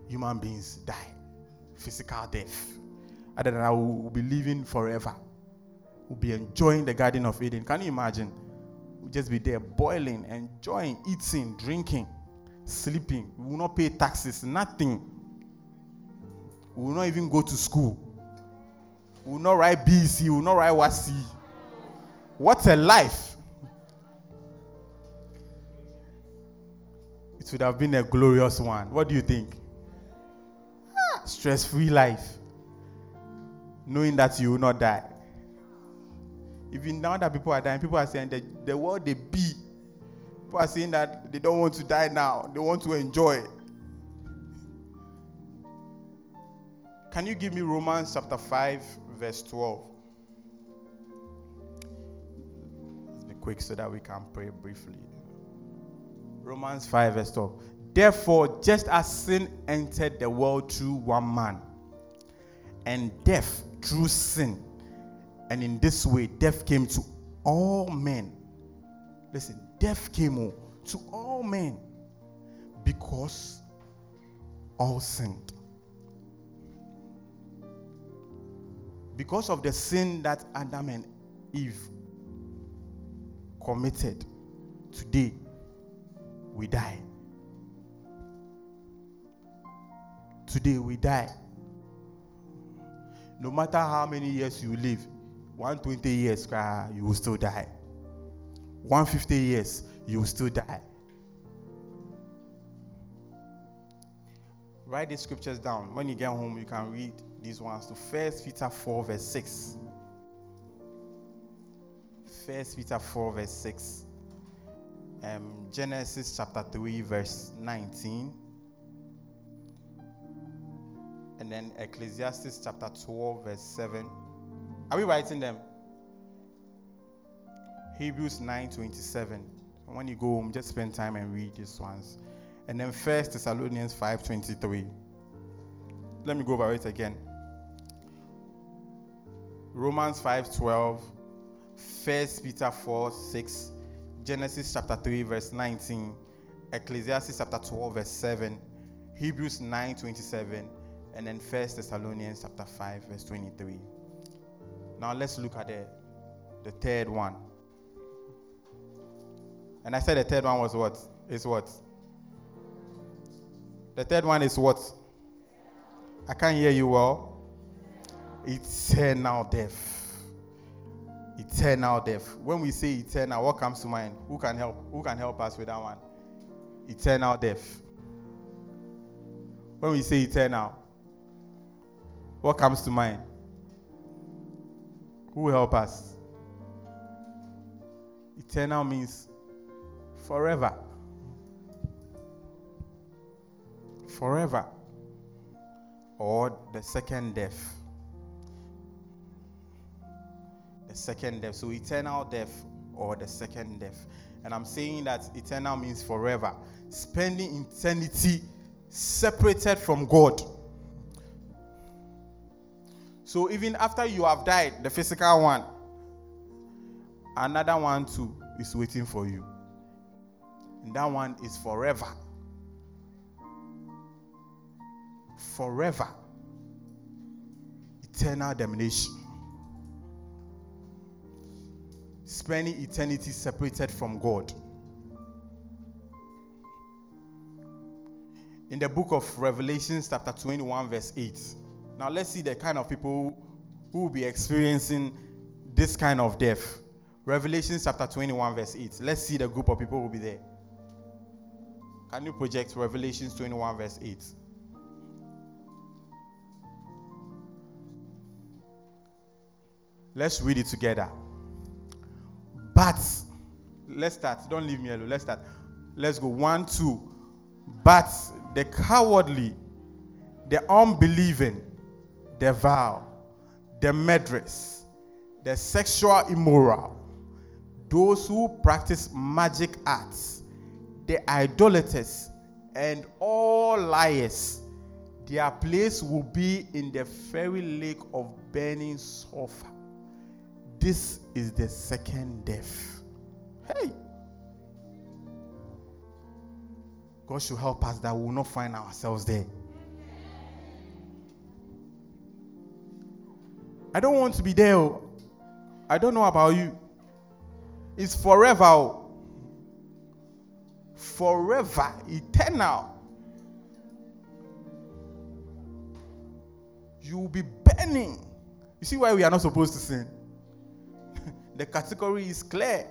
human beings die. Physical death. Other than that, we'll be living forever. We'll be enjoying the Garden of Eden. Can you imagine? We'll just be there boiling, enjoying, eating, drinking, sleeping. We will not pay taxes, nothing. We will not even go to school. We will not write B E C E. We will not write W A S E. What a life! It would have been a glorious one. What do you think? Stress-free life, knowing that you will not die. Even now that people are dying, people are saying that the world they be, people are saying that they don't want to die now, they want to enjoy. Can you give me Romans chapter five, verse twelve? Let's be quick so that we can pray briefly. Romans five, verse twelve. Therefore, just as sin entered the world through one man, and death through sin, and in this way, death came to all men. Listen, death came to all men because all sinned. Because of the sin that Adam and Eve committed, today we die. Today we die. No matter how many years you live, one hundred twenty years, you will still die. one hundred fifty years, you will still die. Write these scriptures down. When you get home, you can read these ones to First Peter four, verse six. First Peter four, verse six. Um, Genesis chapter three, verse nineteen. And then Ecclesiastes chapter twelve, verse seven. Are we writing them? Hebrews nine twenty-seven. When you go home, just spend time and read these ones. And then First Thessalonians five twenty-three. Let me go over it again. Romans five twelve, First Peter four six, Genesis chapter three, verse nineteen, Ecclesiastes chapter twelve, verse seven, Hebrews nine twenty-seven. And then First Thessalonians chapter five, verse twenty-three. Now let's look at the, the third one. And I said the third one was what? Is what? The third one is what? I can't hear you well. Eternal death. Eternal death. When we say eternal, what comes to mind? Who can help? Who can help us with that one? Eternal death. When we say eternal, what comes to mind? Who will help us? Eternal means forever. Forever. Or the second death. The second death. So eternal death or the second death. And I'm saying that eternal means forever. Spending eternity separated from God. So even after you have died, the physical one, another one too is waiting for you. And that one is forever. Forever. Eternal damnation. Spending eternity separated from God. In the book of Revelations, chapter twenty-one, verse eight. Now let's see the kind of people who will be experiencing this kind of death. Revelations, chapter twenty-one, verse eight. Let's see the group of people who will be there. Can you project Revelations twenty-one, verse eight? Let's read it together. But, let's start. Don't leave me alone. Let's start. Let's go. One, two. But the cowardly, the unbelieving, the vile, the murderers, the sexual immoral, those who practice magic arts, the idolaters, and all liars, their place will be in the fiery lake of burning sulfur. This is the second death. Hey! God should help us that we will not find ourselves there. I don't want to be there. I don't know about you. It's forever. Forever. Eternal. You will be burning. You see why we are not supposed to sin? The category is clear.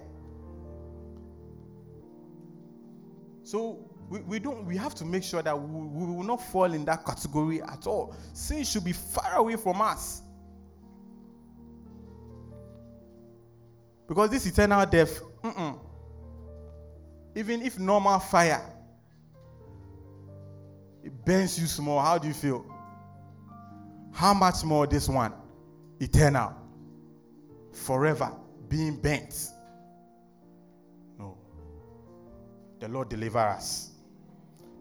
So, we, we don't. We have to make sure that we, we will not fall in that category at all. Sin should be far away from us. Because this eternal death, mm-mm. Even if normal fire, it burns you small, how do you feel? How much more this one? Eternal. Forever. Being burnt. No. The Lord deliver us.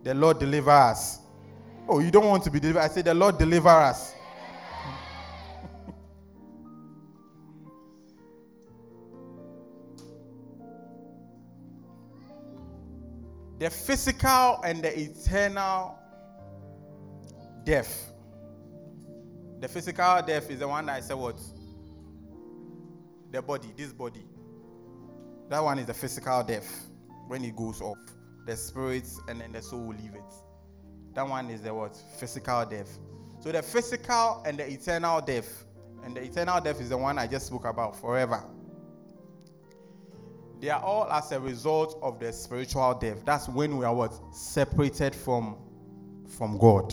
The Lord deliver us. Oh, you don't want to be delivered. I say the Lord deliver us. The physical and the eternal death. The physical death is the one that I said what? The body, this body. That one is the physical death. When it goes off, the spirit and then the soul will leave it. That one is the what? Physical death. So the physical and the eternal death. And the eternal death is the one I just spoke about, forever. They are all as a result of the spiritual death. That's when we are what? Separated from, from God.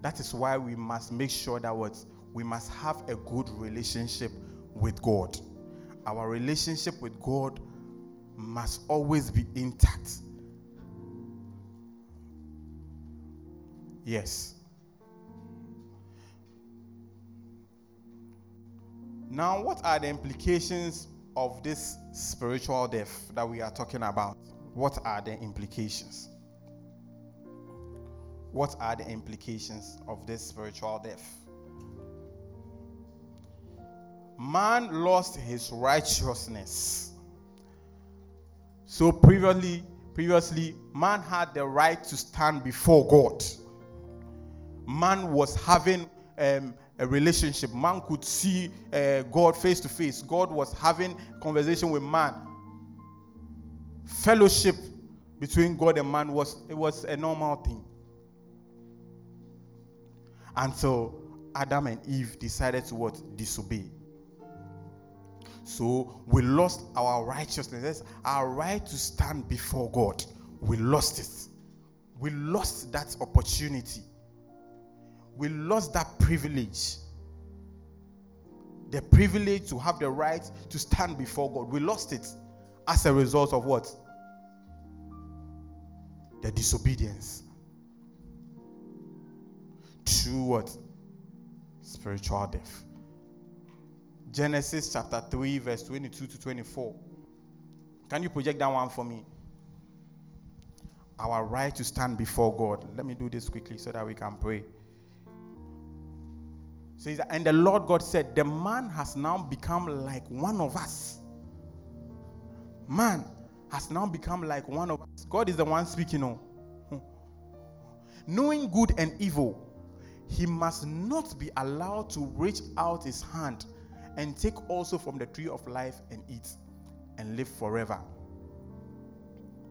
That is why we must make sure that what? We must have a good relationship with God. Our relationship with God must always be intact. Yes. Now, what are the implications of this spiritual death that we are talking about? What are the implications? What are the implications of this spiritual death? Man lost his righteousness. So previously, previously, man had the right to stand before God. Man was having um, a relationship. Man could see uh, God face to face. God was having conversation with man. Fellowship between God and man was it was a normal thing. Until Adam and Eve decided to what? Disobey. So we lost our righteousness, our right to stand before God. We lost it. We lost that opportunity. We lost that privilege. The privilege to have the right to stand before God. We lost it as a result of what? The disobedience. Through what? Spiritual death. Genesis chapter three, verse twenty-two to twenty-four. Can you project that one for me? Our right to stand before God. Let me do this quickly so that we can pray. So he's, and the Lord God said, the man has now become like one of us. Man has now become like one of us. God is the one speaking on. Knowing good and evil, he must not be allowed to reach out his hand and take also from the tree of life and eat and live forever.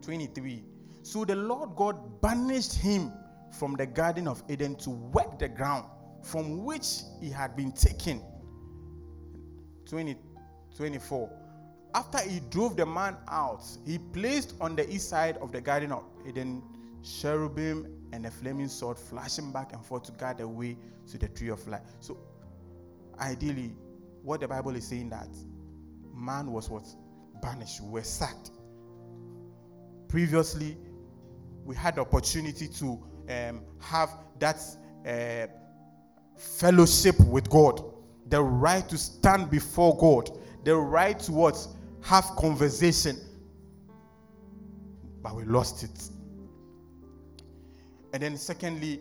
twenty-three. So the Lord God banished him from the Garden of Eden to work the ground from which he had been taken. twenty, twenty-four. After he drove the man out, he placed on the east side of the Garden of Eden cherubim and a flaming sword flashing back and forth to guard the way to the tree of life. So, ideally, what the Bible is saying that man was what? Banished, we were sacked. Previously, we had the opportunity to um, have that uh, fellowship with God, the right to stand before God, the right to what? Have conversation. But we lost it. And then secondly,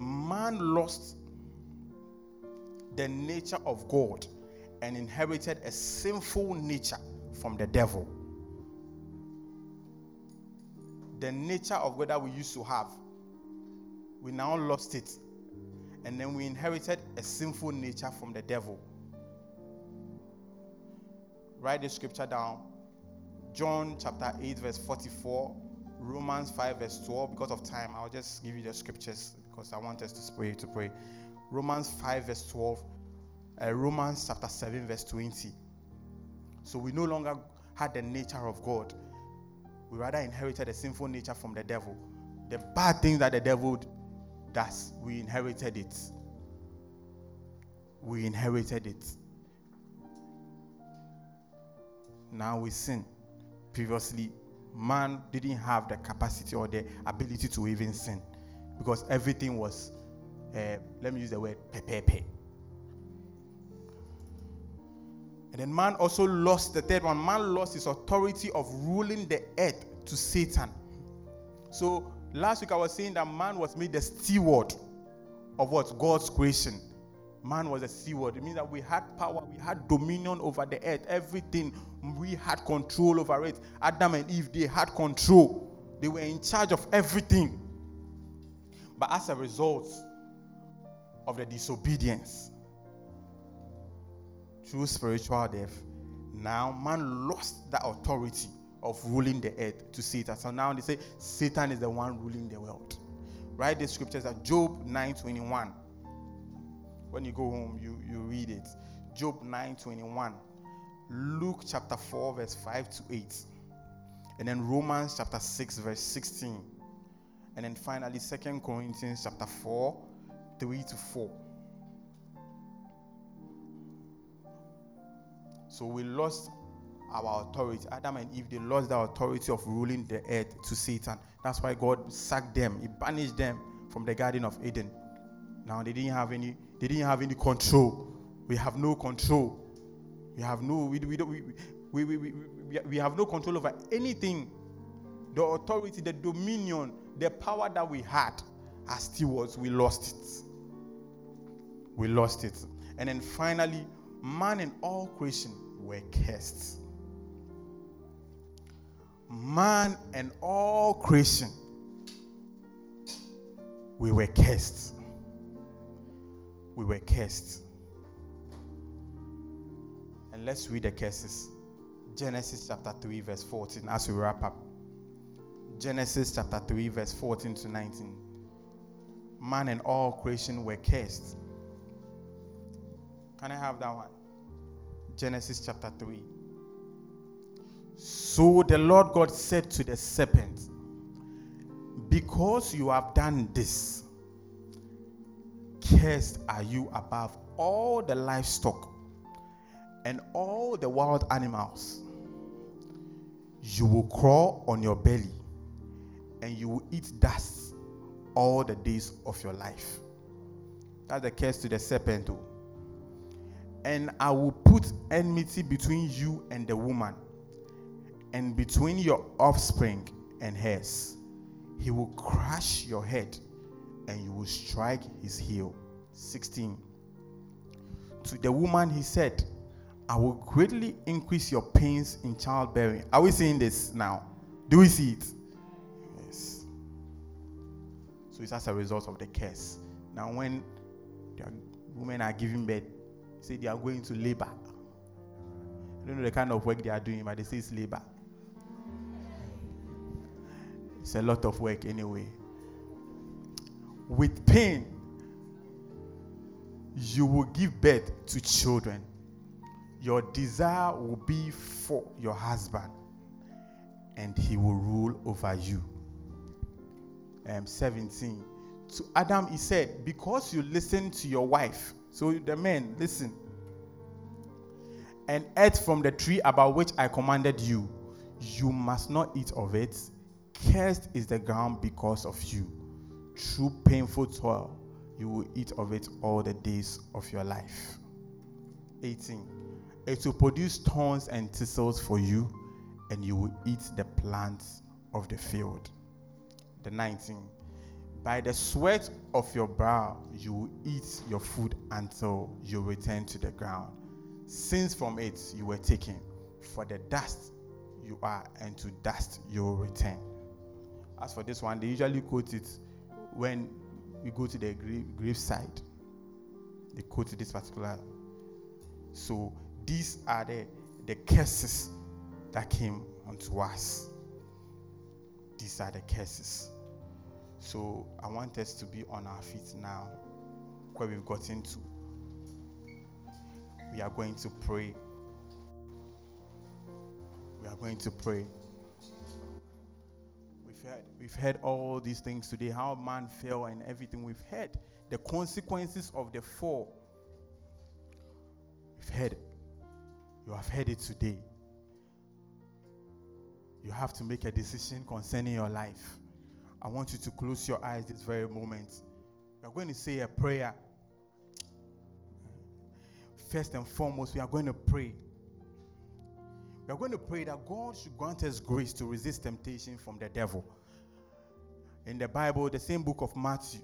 man lost the nature of God and inherited a sinful nature from the devil. The nature of God that we used to have, we now lost it. And then we inherited a sinful nature from the devil. Write the scripture down. John chapter eight verse forty-four. Romans five verse twelve. Because of time, I'll just give you the scriptures because I want us to pray to pray. Romans five verse twelve. Uh, Romans chapter seven verse twenty. So we no longer had the nature of God. We rather inherited a sinful nature from the devil. The bad things that the devil does, we inherited it. We inherited it. Now we sin. Previously, man didn't have the capacity or the ability to even sin because everything was, uh, let me use the word, pepepe. And then man also lost, the third one, man lost his authority of ruling the earth to Satan. So last week I was saying that man was made the steward of what? God's creation. Man was a steward. It means that we had power, we had dominion over the earth, everything. We had control over it. Adam and Eve, they had control. They were in charge of everything. But as a result of the disobedience, through spiritual death, now man lost that authority of ruling the earth to Satan. So now they say Satan is the one ruling the world. Write the scriptures at Job nine twenty-one. When you go home, you, you read it. Job nine twenty-one. Luke chapter four, verse five to eight. And then Romans chapter six, verse sixteen. And then finally, Second Corinthians chapter four, three to four. So we lost our authority. Adam and Eve, they lost the authority of ruling the earth to Satan. That's why God sacked them. He banished them from the Garden of Eden. Now they didn't have any. They didn't have any control. We have no control. We have no. We we don't, we, we, we, we, we, we have no control over anything. The authority, the dominion, the power that we had as stewards, we lost it. We lost it. And then finally, man and all creation were cursed. Man and all creation, we were cursed. We were cursed. And let's read the curses. Genesis chapter three, verse fourteen, as we wrap up. Genesis chapter three, verse fourteen to nineteen. Man and all creation were cursed. Can I have that one? Genesis chapter three. So the Lord God said to the serpent, because you have done this, cursed are you above all the livestock and all the wild animals. You will crawl on your belly and you will eat dust all the days of your life. That's the curse to the serpent too. And I will put enmity between you and the woman, and between your offspring and hers. He will crush your head, and you will strike his heel. sixteen. to the woman he said, I will greatly increase your pains in childbearing. Are we seeing this now? Do we see it? Yes. So it's as a result of the curse. Now when the women are giving birth, say they are going to labor. I don't know the kind of work they are doing, but they say it's labor. It's a lot of work anyway. With pain, you will give birth to children. Your desire will be for your husband, and he will rule over you. Um, seventeen. To Adam, he said, because you listened to your wife. So the men, listen. And ate from the tree about which I commanded you. You must not eat of it. Cursed is the ground because of you. Through painful toil, you will eat of it all the days of your life. eighteen. It will produce thorns and thistles for you, and you will eat the plants of the field. The nineteen. By the sweat of your brow, you will eat your food until you return to the ground. Since from it you were taken, for the dust you are, and to dust you will return. As for this one, they usually quote it when you go to the grave, grave side. They quote this particular. So these are the, the curses that came onto us. These are the curses. So I want us to be on our feet now, where we've gotten to. We are going to pray. We are going to pray. We've heard, we've heard all these things today, how man fell and everything. We've heard the consequences of the fall. We've heard it. You have heard it today. You have to make a decision concerning your life. I want you to close your eyes this very moment. We are going to say a prayer. First and foremost, we are going to pray. We are going to pray that God should grant us grace to resist temptation from the devil. In the Bible, the same book of Matthew,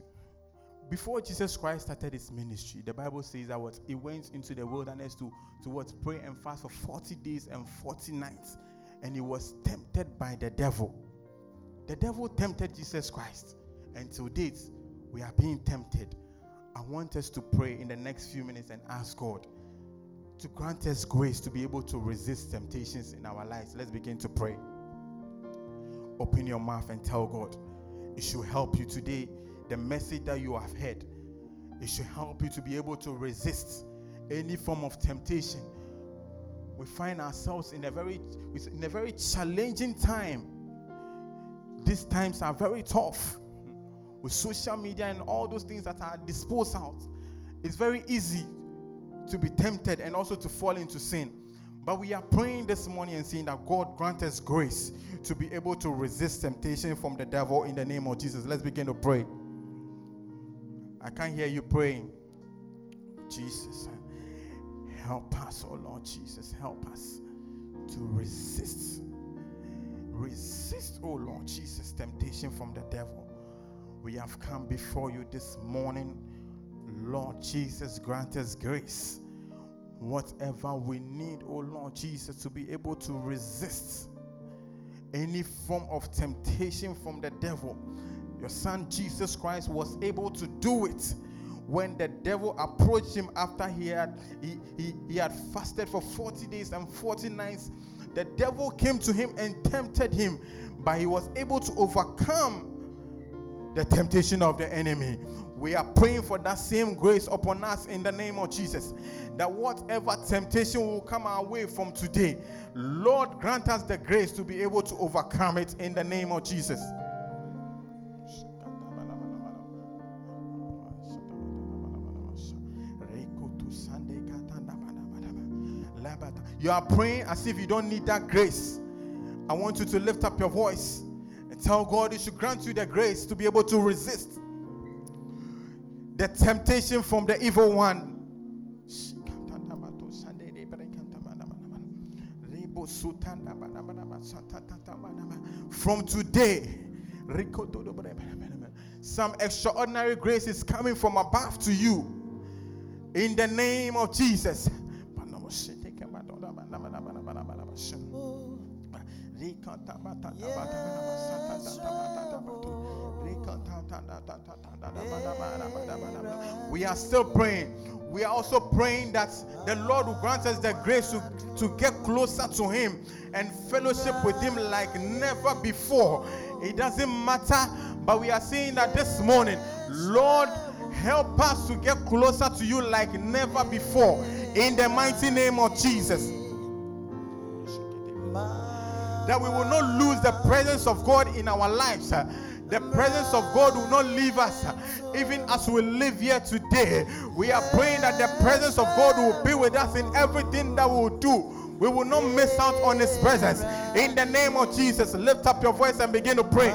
before Jesus Christ started his ministry, the Bible says that what he went into the wilderness to, to what, pray and fast for forty days and forty nights. And he was tempted by the devil. The devil tempted Jesus Christ. And to date, we are being tempted. I want us to pray in the next few minutes and ask God to grant us grace to be able to resist temptations in our lives. Let's begin to pray. Open your mouth and tell God. It should help you today. The message that you have heard, it should help you to be able to resist any form of temptation. We find ourselves in a very in a very challenging time. These times are very tough. With social media and all those things that are disposed out, it's very easy to be tempted and also to fall into sin. But we are praying this morning and saying that God grant us grace to be able to resist temptation from the devil in the name of Jesus. Let's begin to pray. I can't hear you praying. Jesus, help us, oh Lord Jesus, help us to resist. Resist, oh Lord Jesus, temptation from the devil. We have come before you this morning. Lord Jesus, grant us grace. Whatever we need, oh Lord Jesus, to be able to resist any form of temptation from the devil. Your son Jesus Christ was able to do it when the devil approached him after he had he, he, he had fasted for forty days and forty nights. The devil came to him and tempted him, but he was able to overcome the temptation of the enemy. We are praying for that same grace upon us in the name of Jesus, that whatever temptation will come our way from today, Lord, grant us the grace to be able to overcome it in the name of Jesus. You are praying as if you don't need that grace. I want you to lift up your voice and tell God he should grant you the grace to be able to resist the temptation from the evil one. From today, some extraordinary grace is coming from above to you. In the name of Jesus. We are still praying. We are also praying that the Lord will grant us the grace to, to get closer to Him and fellowship with Him like never before. It doesn't matter, but we are saying that this morning, Lord, help us to get closer to You like never before. In the mighty name of Jesus. That we will not lose the presence of God in our lives. The presence of God will not leave us. Even as we live here today, we are praying that the presence of God will be with us in everything that we will do. We will not miss out on His presence. In the name of Jesus, lift up your voice and begin to pray.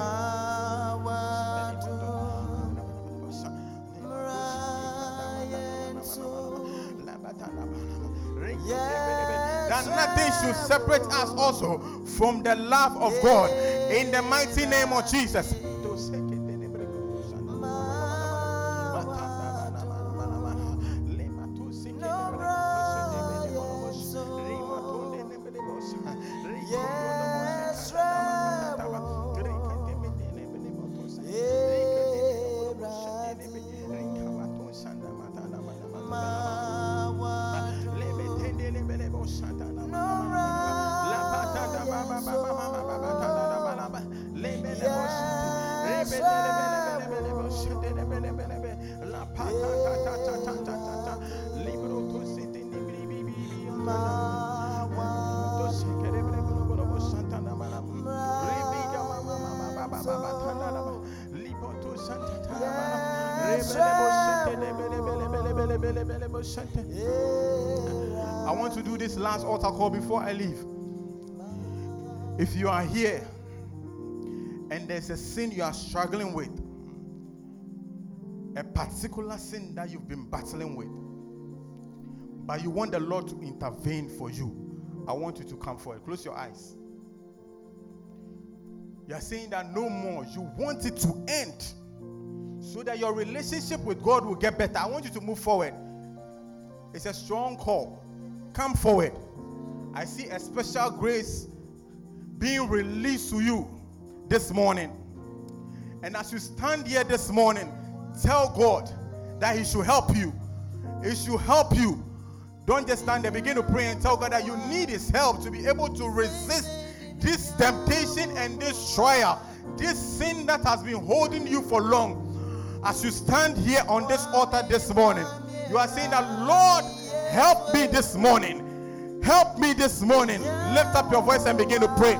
That nothing should separate us also from the love of God. In the mighty name of Jesus. I want to do this last altar call before I leave. If you are here and there's a sin you are struggling with, a particular sin that you've been battling with, but you want the Lord to intervene for you, I want you to come forward. Close your eyes. You are saying that no more. You want it to end so that your relationship with God will get better. I want you to move forward. It's a strong call. Come forward. I see a special grace being released to you this morning. And as you stand here this morning, tell God that He should help you. He should help you. Don't just stand there. Begin to pray and tell God that you need His help to be able to resist this temptation and this trial, this sin that has been holding you for long. As you stand here on this altar this morning, you are saying that, Lord, help me this morning. Help me this morning. Lift up your voice and begin to pray.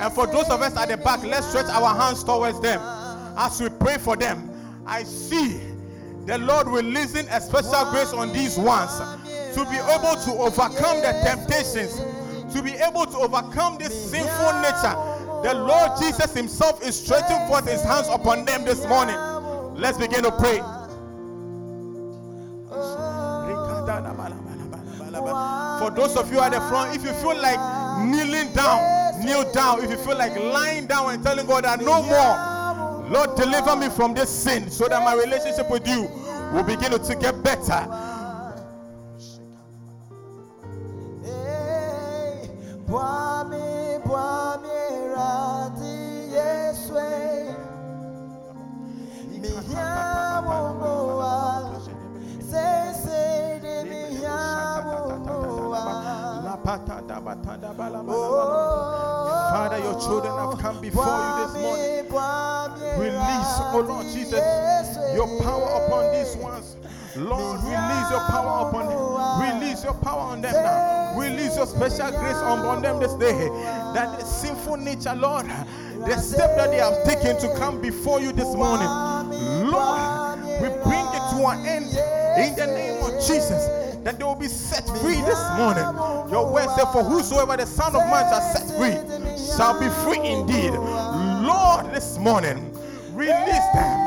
And for those of us at the back, let's stretch our hands towards them. As we pray for them, I see the Lord releasing a special grace on these ones to be able to overcome the temptations, to be able to overcome this sinful nature. The Lord Jesus Himself is stretching forth His hands upon them this morning. Let's begin to pray. For those of you at the front, if you feel like kneeling down, kneel down. If you feel like lying down and telling God that no more, Lord, deliver me from this sin so that my relationship with You will begin to get better. Father, Your children have come before You this morning. Release, oh Lord Jesus, Your power upon these ones. Lord, release Your power upon them. Release Your power on them now. Release Your special grace upon them this day. That sinful nature, Lord, the step that they have taken to come before You this morning, Lord, we bring it to an end in the name of Jesus. That they will be set free this morning. Your word said, for whosoever the Son of Man shall set free shall be free indeed. Lord, this morning, release them,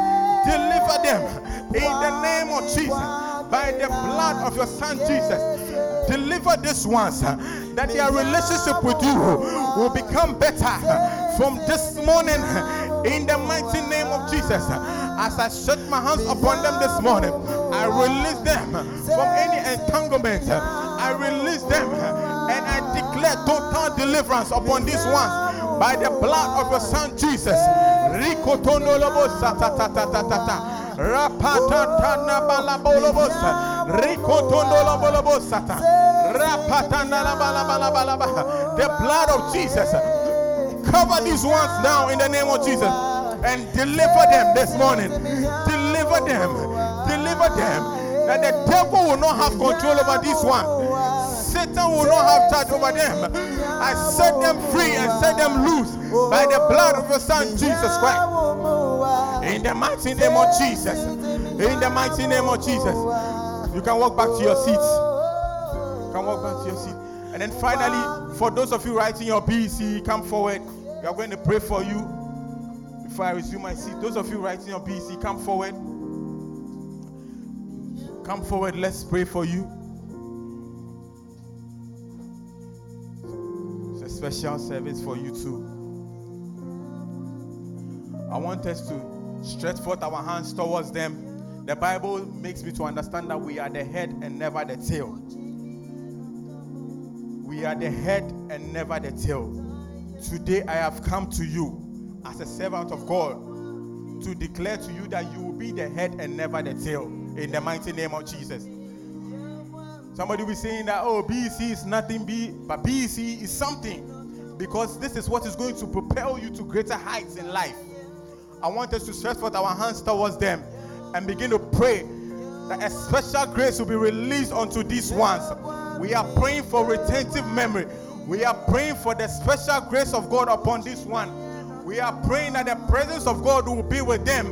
deliver them in the name of Jesus, by the blood of Your Son Jesus. Deliver these ones that their relationship with You will become better from this morning in the mighty name of Jesus. As I set my hands upon them this morning, I release them from any entanglement. I release them and I declare total deliverance upon these ones by the blood of your Son Jesus. The blood of Jesus cover these ones now in the name of Jesus and deliver them this morning. Deliver them. Deliver them. That the devil will not have control over this one. Satan will not have charge over them. I set them free and set them loose by the blood of your Son Jesus Christ. In the mighty name of Jesus. In the mighty name of Jesus. You can walk back to your seats. You can walk back to your seat. And then finally, for those of you writing your B E C E, come forward. We are going to pray for you before I resume my seat. Those of you writing your B E C E, come forward. Come forward. Let's pray for you. Special service for you too. I want us to stretch forth our hands towards them. The Bible makes me to understand that we are the head and never the tail. We are the head and never the tail. Today I have come to you as a servant of God to declare to you that you will be the head and never the tail in the mighty name of Jesus. Somebody will be saying that, oh, B E C is nothing, B, but B E C is something, because this is what is going to propel you to greater heights in life. I want us to stretch forth our hands towards them and begin to pray that a special grace will be released unto these ones. We are praying for retentive memory. We are praying for the special grace of God upon this one. We are praying that the presence of God will be with them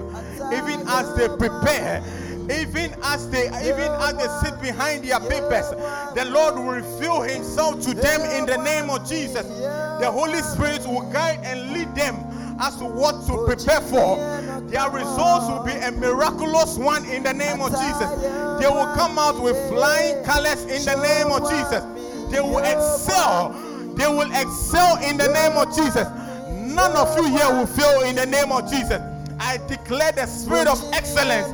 even as they prepare. Even as they even as they sit behind their papers, the Lord will reveal himself to them in the name of Jesus. The Holy Spirit will guide and lead them as to what to prepare for. Their results will be a miraculous one in the name of Jesus. They will come out with flying colors in the name of Jesus. They will excel. They will excel in the name of Jesus. None of you here will fail in the name of Jesus. I declare the spirit of excellence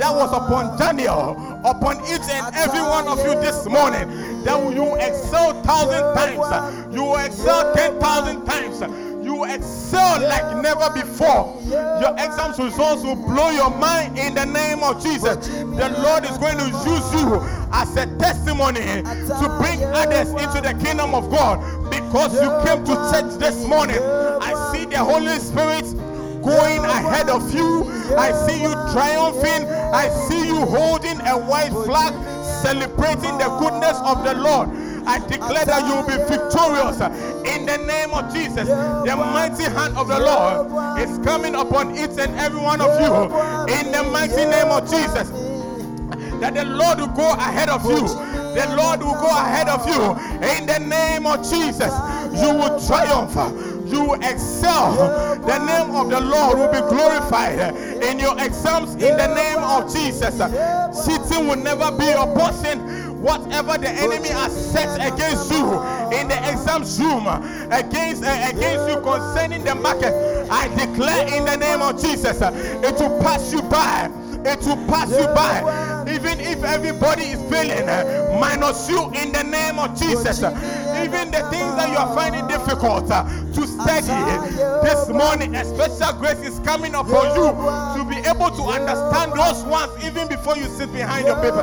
that was upon Daniel, upon each and every one of you this morning, that you excel thousand times, you excel ten thousand times, you excel like never before. Your exam results will blow your mind in the name of Jesus. The Lord is going to use you as a testimony to bring others into the kingdom of God because you came to church this morning. I see the Holy Spirit going ahead of you. I see you triumphing. I see you holding a white flag, celebrating the goodness of the Lord. I declare that you will be victorious in the name of Jesus. The mighty hand of the Lord is coming upon each and every one of you in the mighty name of Jesus. That the Lord will go ahead of you. The Lord will go ahead of you in the name of Jesus. You will triumph. You excel. The name of the Lord will be glorified in your exams in the name of Jesus. Cheating will never be your portion. Whatever the enemy has set against you in the exam room, against uh, against you concerning the market, I declare in the name of Jesus, it will pass you by. It will pass you by. Even if everybody is failing, uh, minus you in the name of Jesus. Even the things that you are finding difficult uh, to study, this morning a special grace is coming upon you to be able to understand those ones even before you sit behind your paper.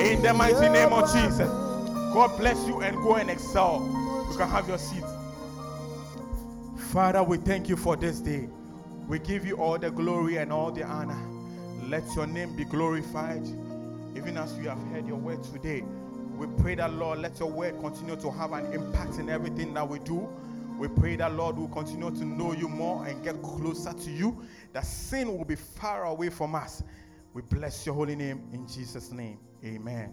In the mighty name of Jesus. God bless you and go and excel. You can have your seat. Father, we thank you for this day. We give you all the glory and all the honor. Let your name be glorified. Even as you have heard your word today, we pray that, Lord, let your word continue to have an impact in everything that we do. We pray that, Lord, we'll continue to know you more and get closer to you, that sin will be far away from us. We bless your holy name in Jesus' name. Amen.